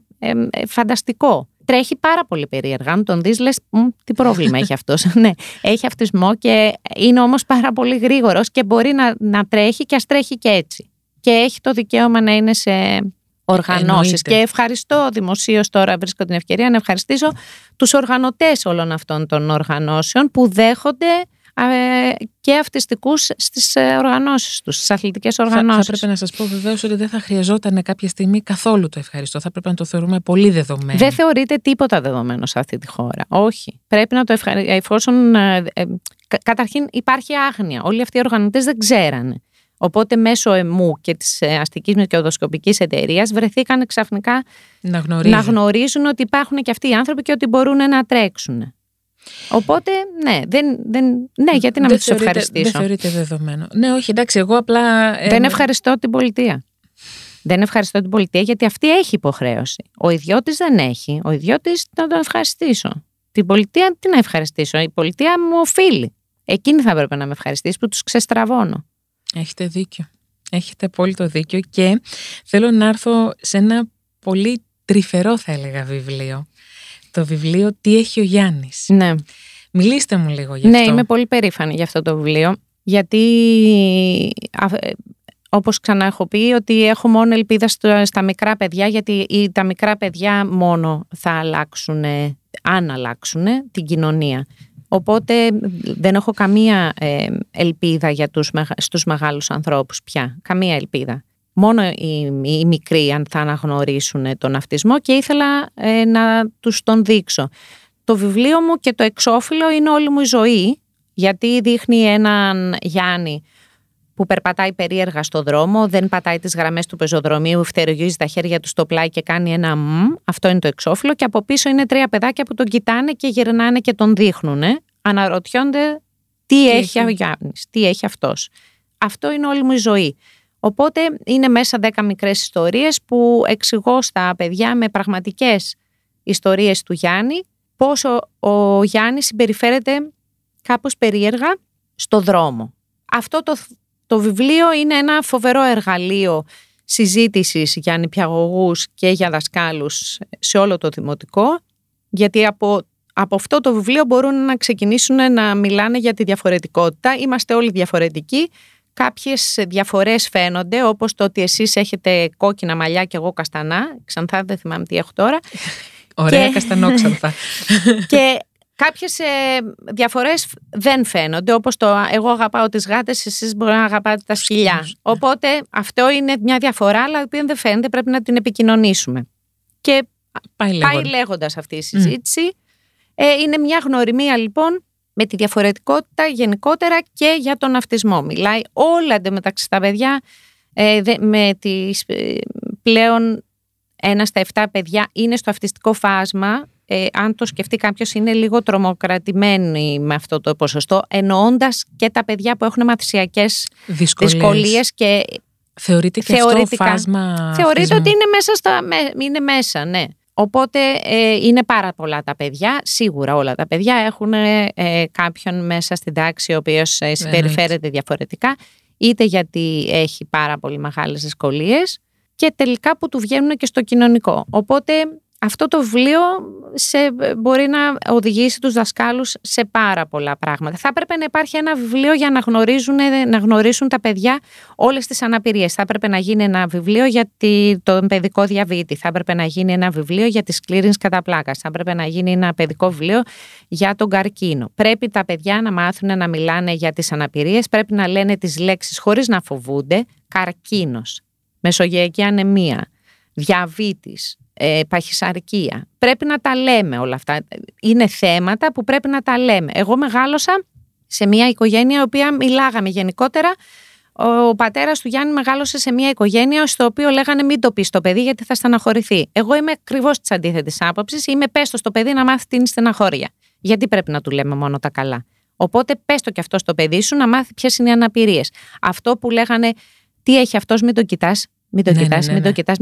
φανταστικό. Τρέχει πάρα πολύ περίεργα, αν τον δεις λες τι πρόβλημα έχει αυτός. Ναι, έχει αυτισμό και είναι όμως πάρα πολύ γρήγορος και μπορεί να τρέχει και ας τρέχει και έτσι. Και έχει το δικαίωμα να είναι σε οργανώσεις. Και ευχαριστώ δημοσίως, τώρα βρίσκω την ευκαιρία να ευχαριστήσω τους οργανωτές όλων αυτών των οργανώσεων που δέχονται και αυτιστικούς στις οργανώσεις τους, στις αθλητικές οργανώσεις. Θα πρέπει να σας πω βεβαίως ότι δεν θα χρειαζόταν κάποια στιγμή καθόλου το ευχαριστώ. Θα πρέπει να το θεωρούμε πολύ δεδομένο. Δεν θεωρείται τίποτα δεδομένο σε αυτή τη χώρα. Όχι. Πρέπει να το εφόσον καταρχήν υπάρχει άγνοια. Όλοι αυτοί οι οργανωτές δεν ξέρανε. Οπότε μέσω εμού και της αστικής μικαιδοσκοπικής εταιρείας βρεθήκαν ξαφνικά να γνωρίζουν ότι υπάρχουν και αυτοί οι άνθρωποι και ότι μπορούν να τρέξουν. Οπότε, ναι, γιατί να μην τους ευχαριστήσω. Δεν θεωρείται δεδομένο. Ναι, όχι, εντάξει, εγώ απλά... Δεν ευχαριστώ την πολιτεία. Δεν ευχαριστώ την πολιτεία γιατί αυτή έχει υποχρέωση. Ο ιδιώτης δεν έχει. Ο ιδιώτης να τον ευχαριστήσω. Την πολιτεία τι να ευχαριστήσω. Η πολιτεία μου οφείλει. Εκείνη θα έπρεπε να με ευχαριστήσει που τους ξεστραβώνω. Έχετε δίκιο. Έχετε απόλυτο δίκιο και θέλω να έρθω σε ένα πολύ τρυφερό, θα έλεγα, βιβλίο. Το βιβλίο «Τι έχει ο Γιάννης». Ναι. Μιλήστε μου λίγο γι' αυτό. Ναι, είμαι πολύ περήφανη για αυτό το βιβλίο, γιατί όπως ξανά έχω πει ότι έχω μόνο ελπίδα στα μικρά παιδιά, γιατί τα μικρά παιδιά μόνο θα αλλάξουν, αν αλλάξουν, την κοινωνία. Οπότε δεν έχω καμία ελπίδα για στους μεγάλους ανθρώπους πια. Καμία ελπίδα. Μόνο οι μικροί αν θα αναγνωρίσουν τον αυτισμό και ήθελα να τους τον δείξω. Το βιβλίο μου και το εξώφυλλο είναι όλη μου η ζωή, γιατί δείχνει έναν Γιάννη που περπατάει περίεργα στο δρόμο, δεν πατάει τις γραμμές του πεζοδρομίου, φτερουγίζει τα χέρια του στο πλάι και κάνει ένα αυτό είναι το εξώφυλλο και από πίσω είναι 3 παιδάκια που τον κοιτάνε και γυρνάνε και τον δείχνουν. Αναρωτιόνται τι έχει ο Γιάννης, τι έχει αυτός. Αυτό είναι όλη μου η ζωή. Οπότε είναι μέσα 10 μικρές ιστορίες που εξηγώ στα παιδιά με πραγματικές ιστορίες του Γιάννη πόσο ο Γιάννης συμπεριφέρεται κάπως περίεργα στο δρόμο. Αυτό το βιβλίο είναι ένα φοβερό εργαλείο συζήτησης για νηπιαγωγούς και για δασκάλους σε όλο το δημοτικό, γιατί από αυτό το βιβλίο μπορούν να ξεκινήσουν να μιλάνε για τη διαφορετικότητα. Είμαστε όλοι διαφορετικοί. Κάποιες διαφορές φαίνονται, όπως το ότι εσείς έχετε κόκκινα μαλλιά και εγώ καστανά. Ξανθά, δεν θυμάμαι τι έχω τώρα. Ωραία, και... καστανόξανθα. Και κάποιες διαφορές δεν φαίνονται, όπως το εγώ αγαπάω τις γάτες, εσείς μπορεί να αγαπάτε τα σκυλιά. Οπότε αυτό είναι μια διαφορά, αλλά η οποία δεν φαίνεται, πρέπει να την επικοινωνήσουμε. Και πάει λέγοντας αυτή η συζήτηση. Είναι μια γνωριμία λοιπόν με τη διαφορετικότητα γενικότερα και για τον αυτισμό. Μιλάει όλα εντωμεταξύ τα παιδιά, πλέον 1 στα 7 παιδιά είναι στο αυτιστικό φάσμα. Αν το σκεφτεί κάποιος, είναι λίγο τρομοκρατημένοι με αυτό το ποσοστό, εννοώντας και τα παιδιά που έχουν μαθησιακές δυσκολίες και θεωρείται και αυτό φάσμα. Θεωρείται ότι είναι μέσα, είναι μέσα, ναι. Οπότε είναι πάρα πολλά τα παιδιά, σίγουρα όλα τα παιδιά έχουν κάποιον μέσα στην τάξη ο οποίος συμπεριφέρεται διαφορετικά, είτε γιατί έχει πάρα πολύ μεγάλες δυσκολίες και τελικά που του βγαίνουν και στο κοινωνικό. Οπότε αυτό το βιβλίο μπορεί να οδηγήσει τους δασκάλους σε πάρα πολλά πράγματα. Θα έπρεπε να υπάρχει ένα βιβλίο για να γνωρίσουν τα παιδιά όλες τις αναπηρίες. Θα έπρεπε να γίνει ένα βιβλίο για τον παιδικό διαβήτη. Θα έπρεπε να γίνει ένα βιβλίο για τη σκλήρινση κατά πλάκας. Θα έπρεπε να γίνει ένα παιδικό βιβλίο για τον καρκίνο. Πρέπει τα παιδιά να μάθουν να μιλάνε για τις αναπηρίες. Πρέπει να λένε τις λέξεις χωρίς να φοβούνται. Καρκίνος, μεσογειακή ανεμία, διαβήτης, παχυσαρκία. Πρέπει να τα λέμε όλα αυτά. Είναι θέματα που πρέπει να τα λέμε. Εγώ μεγάλωσα σε μια οικογένεια η οποία μιλάγαμε γενικότερα. Ο πατέρας του Γιάννη μεγάλωσε σε μια οικογένεια στο οποίο λέγανε μην το πεις στο παιδί γιατί θα στεναχωρηθεί. Εγώ είμαι ακριβώς της αντίθετης άποψης. Είμαι πες το στο παιδί να μάθει την στεναχώρια. Γιατί πρέπει να του λέμε μόνο τα καλά? Οπότε πες το και αυτό στο παιδί σου να μάθει ποιες είναι οι αναπηρίες. Αυτό που λέγανε τι έχει αυτός, μην το κοιτάς. Μην το κοιτάς,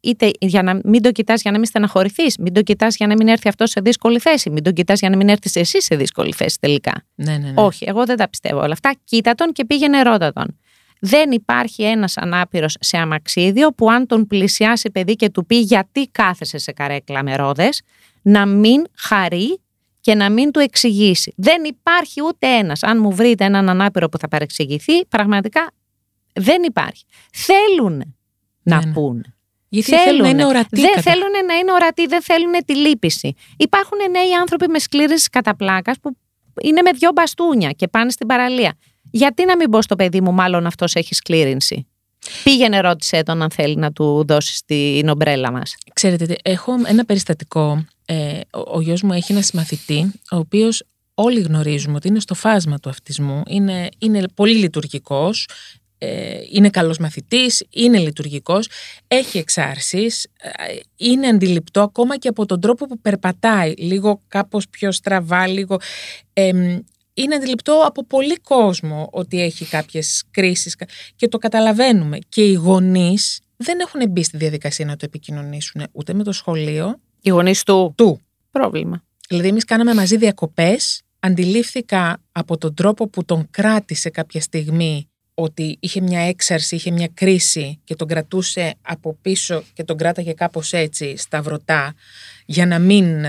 είτε για να μην το κοιτάς για να μην στεναχωρηθείς, μην το κοιτάς για να μην έρθει αυτός σε δύσκολη θέση, μην το κοιτάς για να μην έρθεις εσύ σε δύσκολη θέση τελικά. Όχι, εγώ δεν τα πιστεύω όλα αυτά. Κοίτα τον και πήγαινε ρώτα τον. Δεν υπάρχει ένας ανάπηρος σε αμαξίδιο που αν τον πλησιάσει παιδί και του πει γιατί κάθεσαι σε καρέκλα με ρόδες, να μην χαρεί και να μην του εξηγήσει. Δεν υπάρχει ούτε ένας. Αν μου βρείτε έναν ανάπηρο που θα παρεξηγηθεί, πραγματικά. Δεν υπάρχει. Θέλουν να πούνε. Γιατί θέλουν να είναι ορατοί. Δεν θέλουν να είναι ορατοί, δεν θέλουν τη λύπηση. Υπάρχουν νέοι άνθρωποι με σκλήρινση κατά πλάκας που είναι με 2 μπαστούνια και πάνε στην παραλία. Γιατί να μην πω στο παιδί μου, μάλλον αυτός έχει σκλήρινση. Πήγαινε, ρώτησε τον αν θέλει να του δώσεις την ομπρέλα μας. Ξέρετε, έχω ένα περιστατικό. Ο γιος μου έχει ένα συμμαθητή, ο οποίος όλοι γνωρίζουμε ότι είναι στο φάσμα του αυτισμού. Είναι πολύ λειτουργικός. Είναι καλός μαθητής, είναι λειτουργικός, έχει εξάρσεις, είναι αντιληπτό ακόμα και από τον τρόπο που περπατάει, λίγο κάπως πιο στραβά, λίγο... είναι αντιληπτό από πολύ κόσμο ότι έχει κάποιες κρίσεις και το καταλαβαίνουμε. Και οι γονείς δεν έχουν μπει στη διαδικασία να το επικοινωνήσουν ούτε με το σχολείο. Οι γονείς του. Πρόβλημα. Δηλαδή εμείς κάναμε μαζί διακοπές, αντιλήφθηκα από τον τρόπο που τον κράτησε κάποια στιγμή ότι είχε μια έξαρση, είχε μια κρίση και τον κρατούσε από πίσω και τον κράταγε κάπως έτσι σταυρωτά για να μην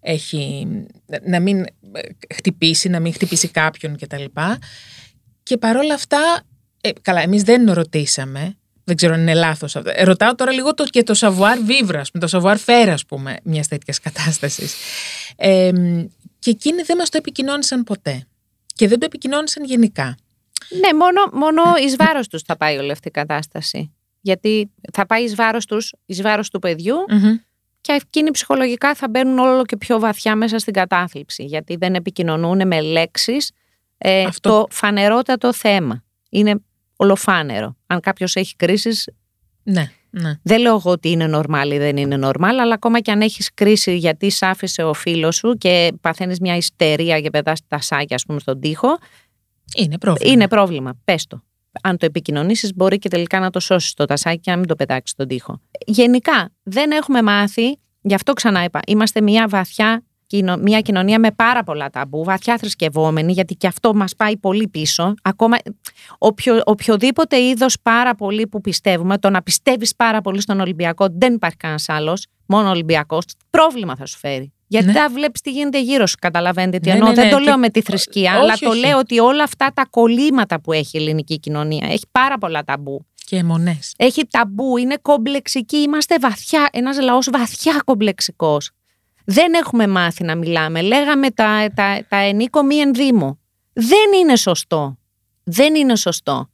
έχει, να μην χτυπήσει, να μην χτυπήσει κάποιον κτλ. Και παρόλα αυτά, καλά, εμείς δεν ρωτήσαμε, δεν ξέρω αν είναι λάθος. Ρωτάω τώρα λίγο και το savoir vivre, το savoir faire, ας πούμε, μιας τέτοιας κατάστασης. Και εκείνοι δεν μας το επικοινώνησαν ποτέ. Και δεν το επικοινώνησαν γενικά. Ναι, μόνο εις βάρος τους θα πάει όλη αυτή η κατάσταση. Γιατί θα πάει εις βάρος του παιδιού και εκείνοι ψυχολογικά θα μπαίνουν όλο και πιο βαθιά μέσα στην κατάθλιψη. Γιατί δεν επικοινωνούν με λέξεις το φανερότατο θέμα. Είναι ολοφάνερο. Αν κάποιος έχει κρίσεις... Ναι. Δεν λέω εγώ ότι είναι normal ή δεν είναι normal, αλλά ακόμα και αν έχεις κρίση γιατί σ' άφησε ο φίλος σου και παθαίνεις μια ιστερία και πετάς τα σάκια, ας πούμε, στον τοίχο. Είναι πρόβλημα. Πες το. Αν το επικοινωνήσεις, μπορεί και τελικά να το σώσεις το τασάκι και να μην το πετάξεις στον τοίχο. Γενικά, δεν έχουμε μάθει, γι' αυτό ξανά είπα, είμαστε μια βαθιά μια κοινωνία με πάρα πολλά ταμπού, βαθιά θρησκευόμενη, γιατί και αυτό μας πάει πολύ πίσω. Ακόμα οποιοδήποτε είδος πάρα πολύ που πιστεύουμε, το να πιστεύεις πάρα πολύ στον Ολυμπιακό, δεν υπάρχει κανένας άλλος, μόνο Ολυμπιακός, πρόβλημα θα σου φέρει. Γιατί δεν βλέπεις τι γίνεται γύρω σου, καταλαβαίνετε τι εννοώ. Δεν το λέω με τη θρησκεία, αλλά το λέω ότι όλα αυτά τα κολλήματα που έχει η ελληνική κοινωνία, έχει πάρα πολλά ταμπού. Και αιμονές. Έχει ταμπού, είναι κομπλεξική, είμαστε βαθιά, ένας λαός βαθιά κομπλεξικός. Δεν έχουμε μάθει να μιλάμε. Λέγαμε τα ενίκο μη ενδύμω. Δεν είναι σωστό. Δεν είναι σωστό.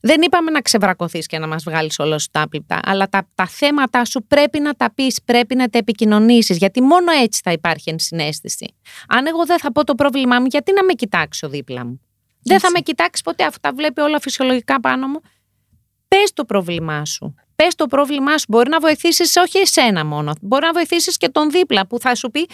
Δεν είπαμε να ξεβρακωθείς και να μας βγάλεις όλα σου τα άπληπτα, αλλά τα θέματα σου πρέπει να τα πεις, πρέπει να τα επικοινωνήσεις, γιατί μόνο έτσι θα υπάρχει ενσυναίσθηση. Αν εγώ δεν θα πω το πρόβλημά μου, γιατί να με κοιτάξει ο δίπλα μου. Έτσι. Δεν θα με κοιτάξει ποτέ, αφού τα βλέπει όλα φυσιολογικά πάνω μου. Πες το πρόβλημά σου. Πες το πρόβλημά σου. Μπορεί να βοηθήσεις όχι εσένα μόνο. Μπορεί να βοηθήσεις και τον δίπλα που θα σου πει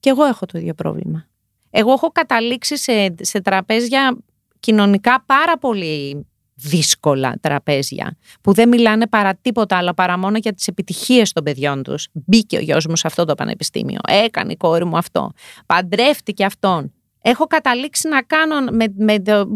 «Κι εγώ έχω το ίδιο πρόβλημα». Εγώ έχω καταλήξει σε τραπέζια κοινωνικά πάρα πολύ δύσκολα τραπέζια που δεν μιλάνε παρά τίποτα άλλο παρά μόνο για τις επιτυχίες των παιδιών τους. Μπήκε ο γιος μου σε αυτό το πανεπιστήμιο. Έκανε η κόρη μου αυτό. Παντρεύτηκε αυτόν. Έχω καταλήξει να κάνω,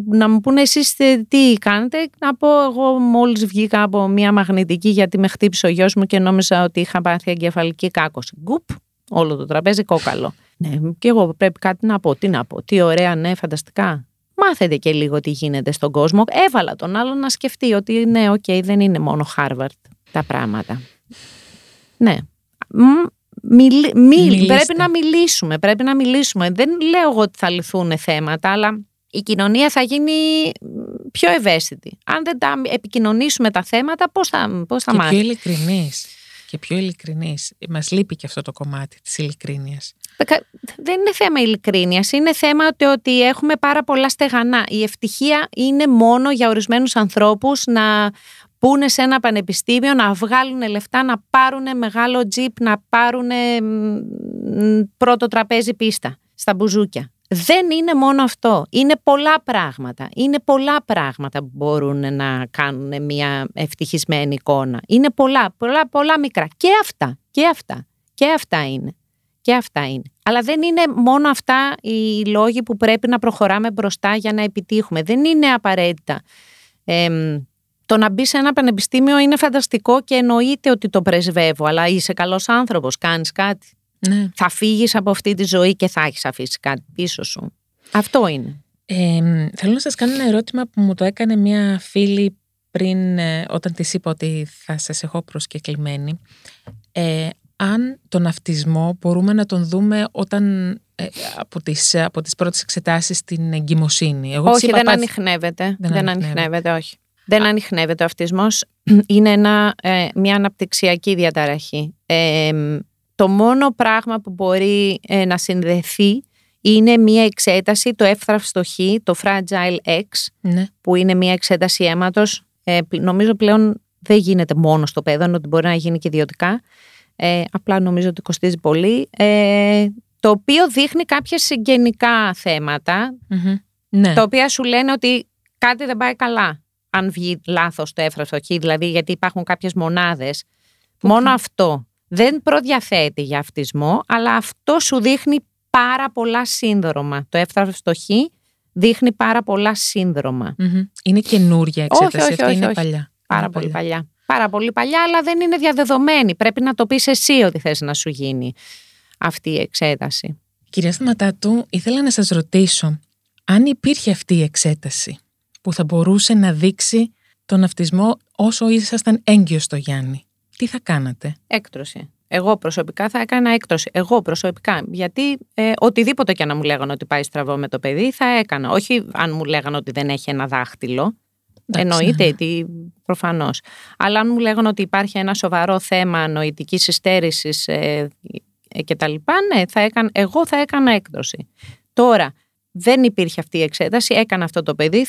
να μου πούνε εσείς τι κάνετε, να πω εγώ μόλις βγήκα από μια μαγνητική γιατί με χτύπησε ο γιος μου και νόμιζα ότι είχα πάθει εγκεφαλική κάκωση. Γκουπ, όλο το τραπέζι κόκαλο. Ναι, και εγώ πρέπει κάτι να πω, τι να πω, τι ωραία, ναι, φανταστικά. Μάθετε και λίγο τι γίνεται στον κόσμο. Έβαλα τον άλλον να σκεφτεί ότι ναι, οκ, δεν είναι μόνο Χάρβαρντ τα πράγματα. Ναι. Πρέπει να μιλήσουμε. Δεν λέω εγώ ότι θα λυθούν θέματα, αλλά η κοινωνία θα γίνει πιο ευαίσθητη. Αν δεν τα επικοινωνήσουμε τα θέματα, πώς θα μάθει. Και πιο ειλικρινής. Μας λείπει και αυτό το κομμάτι της ειλικρίνειας. Δεν είναι θέμα ειλικρίνειας, είναι θέμα ότι έχουμε πάρα πολλά στεγανά. Η ευτυχία είναι μόνο για ορισμένους ανθρώπους να πούνε σε ένα πανεπιστήμιο, να βγάλουν λεφτά, να πάρουν μεγάλο τζιπ, να πάρουν πρώτο τραπέζι πίστα στα μπουζούκια. Δεν είναι μόνο αυτό. Είναι πολλά πράγματα. Είναι πολλά πράγματα που μπορούν να κάνουν μια ευτυχισμένη εικόνα. Είναι πολλά μικρά. Και αυτά είναι. Αλλά δεν είναι μόνο αυτά οι λόγοι που πρέπει να προχωράμε μπροστά για να επιτύχουμε. Δεν είναι απαραίτητα. Το να μπει σε ένα πανεπιστήμιο είναι φανταστικό και εννοείται ότι το πρεσβεύω, αλλά είσαι καλός άνθρωπος, κάνεις κάτι. Ναι. Θα φύγεις από αυτή τη ζωή και θα έχεις αφήσει κάτι πίσω σου. Αυτό είναι. Θέλω να σας κάνω ένα ερώτημα που μου το έκανε μια φίλη πριν, όταν της είπα ότι θα σας έχω προσκεκλημένη. Αν τον αυτισμό μπορούμε να τον δούμε όταν από τις πρώτες εξετάσεις στην εγκυμοσύνη. Όχι, δεν ανιχνεύεται. Δεν ανιχνεύεται. Δεν ανιχνεύεται ο αυτισμός, είναι μια αναπτυξιακή διαταραχή. Το μόνο πράγμα που μπορεί να συνδεθεί είναι μια εξέταση, το εύθραυστο Χ, το fragile X, ναι, που είναι μια εξέταση αίματος. Νομίζω πλέον δεν γίνεται μόνο στο παιδόν, ότι μπορεί να γίνει και ιδιωτικά. Απλά νομίζω ότι κοστίζει πολύ. Το οποίο δείχνει κάποια συγγενικά θέματα, ναι, τα οποία σου λένε ότι κάτι δεν πάει καλά. Αν βγει λάθος το εύθραυστο Χ, δηλαδή γιατί υπάρχουν κάποιες μονάδες. Μόνο αυτό δεν προδιαθέτει για αυτισμό, αλλά αυτό σου δείχνει πάρα πολλά σύνδρομα. Το εύθραυστο Χ δείχνει πάρα πολλά σύνδρομα. Είναι καινούρια εξέταση, όχι, παλιά. Πάρα πολύ παλιά. Πάρα πολύ παλιά, αλλά δεν είναι διαδεδομένη. Πρέπει να το πεις εσύ ότι θες να σου γίνει αυτή η εξέταση. Κυρία Σταματάτου, ήθελα να σας ρωτήσω, αν υπήρχε αυτή η εξέταση που θα μπορούσε να δείξει τον αυτισμό όσο ήσασταν έγκυος στο Γιάννη, τι θα κάνατε? Έκτρωση. Εγώ προσωπικά θα έκανα έκτρωση. Γιατί οτιδήποτε και να μου λέγανε ότι πάει στραβό με το παιδί, θα έκανα. Όχι αν μου λέγανε ότι δεν έχει ένα δάχτυλο. Εννοείται, προφανώς. Αλλά αν μου λέγανε ότι υπάρχει ένα σοβαρό θέμα νοητικής υστέρησης κτλ., εγώ θα έκανα έκτρωση. Τώρα, δεν υπήρχε αυτή η εξέταση, έκανα αυτό το παιδί,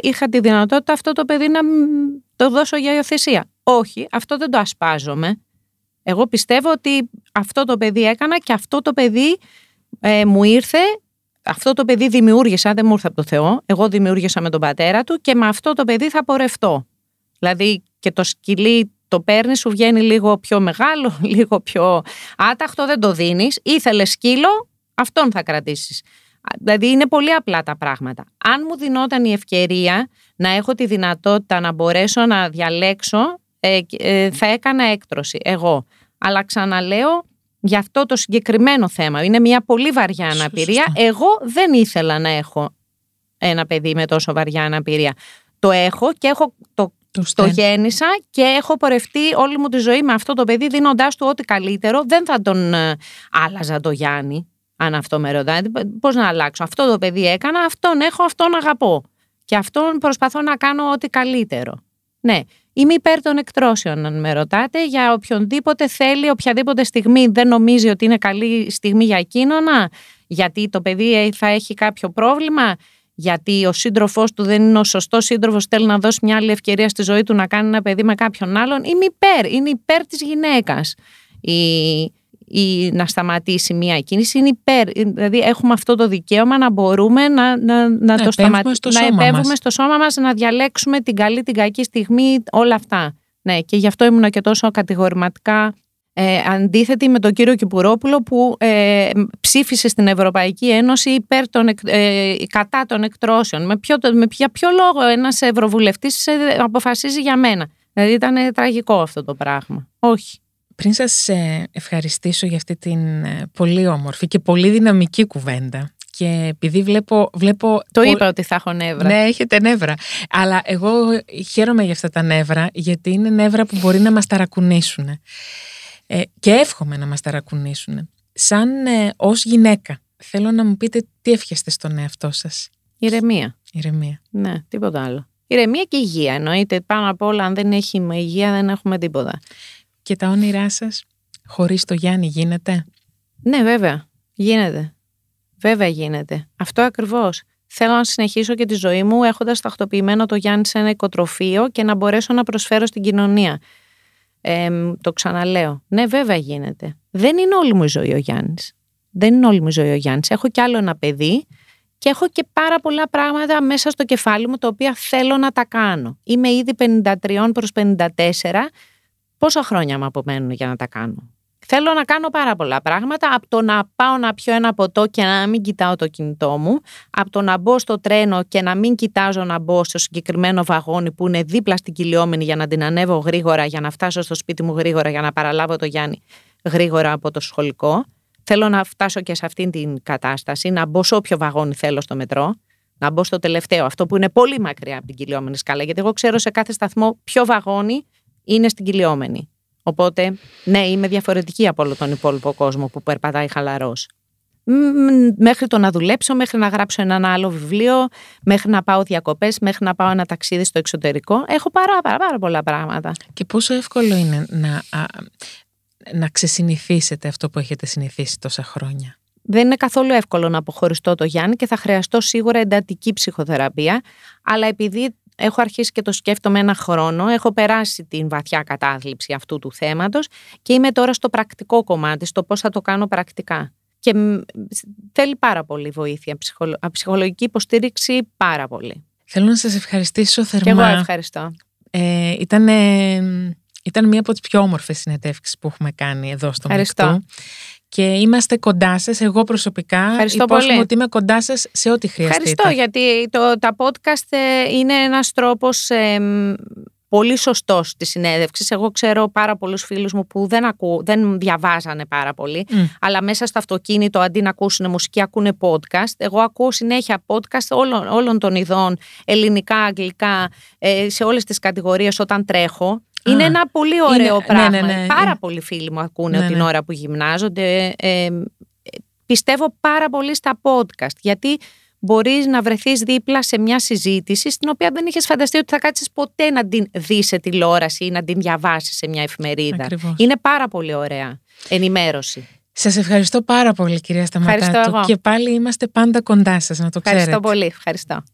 είχα τη δυνατότητα αυτό το παιδί να το δώσω για υιοθεσία. Όχι, αυτό δεν το ασπάζομαι. Εγώ πιστεύω ότι αυτό το παιδί έκανα και αυτό το παιδί μου ήρθε, αυτό το παιδί δημιούργησα, δεν μου ήρθε από το Θεό, εγώ δημιούργησα με τον πατέρα του και με αυτό το παιδί θα πορευτώ. Δηλαδή και το σκυλί το παίρνεις, σου βγαίνει λίγο πιο μεγάλο, λίγο πιο άταχτο, δεν το δίνεις. Ήθελες σκύλο, αυτόν θα κρατήσεις. Δηλαδή είναι πολύ απλά τα πράγματα. Αν μου δινόταν η ευκαιρία να έχω τη δυνατότητα να μπορέσω να διαλέξω, θα έκανα έκτρωση εγώ. Αλλά ξαναλέω, για αυτό το συγκεκριμένο θέμα, είναι μια πολύ βαριά αναπηρία. Σωστά. Εγώ δεν ήθελα να έχω ένα παιδί με τόσο βαριά αναπηρία. Το έχω και έχω το γέννησα και έχω πορευτεί όλη μου τη ζωή με αυτό το παιδί, δίνοντάς του ό,τι καλύτερο. Δεν θα τον άλλαζα το Γιάννη, αν αυτό με ρωτάτε. Πώς να αλλάξω? Αυτό το παιδί έκανα, αυτόν έχω, αυτόν αγαπώ. Και αυτόν προσπαθώ να κάνω ό,τι καλύτερο. Ναι. Είμαι υπέρ των εκτρώσεων, αν με ρωτάτε, για οποιονδήποτε θέλει, οποιαδήποτε στιγμή δεν νομίζει ότι είναι καλή στιγμή για εκείνονα, γιατί το παιδί θα έχει κάποιο πρόβλημα, γιατί ο σύντροφός του δεν είναι ο σωστός σύντροφος, θέλει να δώσει μια άλλη ευκαιρία στη ζωή του να κάνει ένα παιδί με κάποιον άλλον. Είμαι υπέρ, είναι υπέρ της γυναίκας η να σταματήσει μια κίνηση, είναι υπέρ. Δηλαδή έχουμε αυτό το δικαίωμα να μπορούμε να το σταματήσουμε, να επέμβουμε στο σώμα μας, να διαλέξουμε την καλή, την κακή στιγμή, όλα αυτά. Ναι, και γι' αυτό ήμουν και τόσο κατηγορηματικά αντίθετη με τον κύριο Κυπουρόπουλο που ψήφισε στην Ευρωπαϊκή Ένωση υπέρ κατά των εκτρώσεων. Για ποιο λόγο ένας ευρωβουλευτής αποφασίζει για μένα? Δηλαδή ήταν τραγικό αυτό το πράγμα. Όχι. Πριν σας ευχαριστήσω για αυτή την πολύ όμορφη και πολύ δυναμική κουβέντα και επειδή βλέπω... Το είπα ότι θα έχω νεύρα. Ναι, έχετε νεύρα. Αλλά εγώ χαίρομαι για αυτά τα νεύρα, γιατί είναι νεύρα που μπορεί να μας ταρακουνήσουν. Και εύχομαι να μας ταρακουνήσουν. Σαν ως γυναίκα, θέλω να μου πείτε τι εύχεστε στον εαυτό σας. Ηρεμία. Ναι, τίποτα άλλο. Ηρεμία και υγεία, εννοείται. Πάνω απ' όλα, αν δεν έχει υγεία, δεν έχουμε τίποτα. Και τα όνειρά σας, χωρίς το Γιάννη, γίνεται? Ναι, βέβαια. Γίνεται. Αυτό ακριβώς. Θέλω να συνεχίσω και τη ζωή μου έχοντας τακτοποιημένο το Γιάννη σε ένα οικοτροφείο και να μπορέσω να προσφέρω στην κοινωνία. Το ξαναλέω. Ναι, βέβαια γίνεται. Δεν είναι όλη μου η ζωή ο Γιάννης. Έχω κι άλλο ένα παιδί και έχω και πάρα πολλά πράγματα μέσα στο κεφάλι μου τα οποία θέλω να τα κάνω. Είμαι ήδη 53 προς 54. Πόσα χρόνια μου απομένουν για να τα κάνω? Θέλω να κάνω πάρα πολλά πράγματα, από το να πάω να πιω ένα ποτό και να μην κοιτάω το κινητό μου, από το να μπω στο τρένο και να μην κοιτάζω να μπω στο συγκεκριμένο βαγόνι που είναι δίπλα στην κυλιόμενη για να την ανέβω γρήγορα, για να φτάσω στο σπίτι μου γρήγορα, για να παραλάβω το Γιάννη γρήγορα από το σχολικό. Θέλω να φτάσω και σε αυτήν την κατάσταση, να μπω σε όποιο βαγόνι θέλω στο μετρό. Να μπω στο τελευταίο, αυτό που είναι πολύ μακριά από την κυλιόμενη σκάλα, γιατί εγώ ξέρω σε κάθε σταθμό ποιο βαγόνι είναι στην κυλιόμενη. Οπότε, ναι, είμαι διαφορετική από όλο τον υπόλοιπο κόσμο που περπατάει χαλαρός. Μέχρι το να δουλέψω, μέχρι να γράψω ένα άλλο βιβλίο, μέχρι να πάω διακοπές, μέχρι να πάω ένα ταξίδι στο εξωτερικό. Έχω πάρα πολλά πράγματα. Και πόσο εύκολο είναι να ξεσυνηθίσετε αυτό που έχετε συνηθίσει τόσα χρόνια? Δεν είναι καθόλου εύκολο να αποχωριστώ το Γιάννη και θα χρειαστώ σίγουρα εντατική ψυχοθεραπεία, αλλά επειδή έχω αρχίσει και το σκέφτομαι ένα χρόνο, έχω περάσει την βαθιά κατάθλιψη αυτού του θέματος και είμαι τώρα στο πρακτικό κομμάτι, στο πώς θα το κάνω πρακτικά. Και θέλει πάρα πολύ βοήθεια, ψυχολογική υποστήριξη πάρα πολύ. Θέλω να σας ευχαριστήσω θερμά. Και εγώ ευχαριστώ. Ήταν μία από τις πιο όμορφες συνεντεύξεις που έχουμε κάνει εδώ στο Mic2. Και είμαστε κοντά σας, εγώ προσωπικά. Ευχαριστώ πολύ. Ότι είμαι κοντά σας σε ό,τι χρειαστείτε. Ευχαριστώ, γιατί τα podcast είναι ένας τρόπος πολύ σωστός της συνέντευξης. Εγώ ξέρω πάρα πολλούς φίλους μου που δεν διαβάζανε πάρα πολύ, αλλά μέσα στο αυτοκίνητο αντί να ακούσουν μουσική ακούνε podcast. Εγώ ακούω συνέχεια podcast όλων των ειδών, ελληνικά, αγγλικά, σε όλες τις κατηγορίες όταν τρέχω. Είναι ένα πολύ ωραίο πράγμα. Ναι. Πάρα πολλοί φίλοι μου ακούνε την ώρα που γυμνάζονται. Πιστεύω πάρα πολύ στα podcast, γιατί μπορείς να βρεθείς δίπλα σε μια συζήτηση στην οποία δεν είχες φανταστεί ότι θα κάτσεις ποτέ να την δεις σε τηλεόραση ή να την διαβάσεις σε μια εφημερίδα. Ακριβώς. Είναι πάρα πολύ ωραία ενημέρωση. Σας ευχαριστώ πάρα πολύ, κυρία Σταματάτου. Και πάλι είμαστε πάντα κοντά σας, να το ξέρετε. Ευχαριστώ πολύ.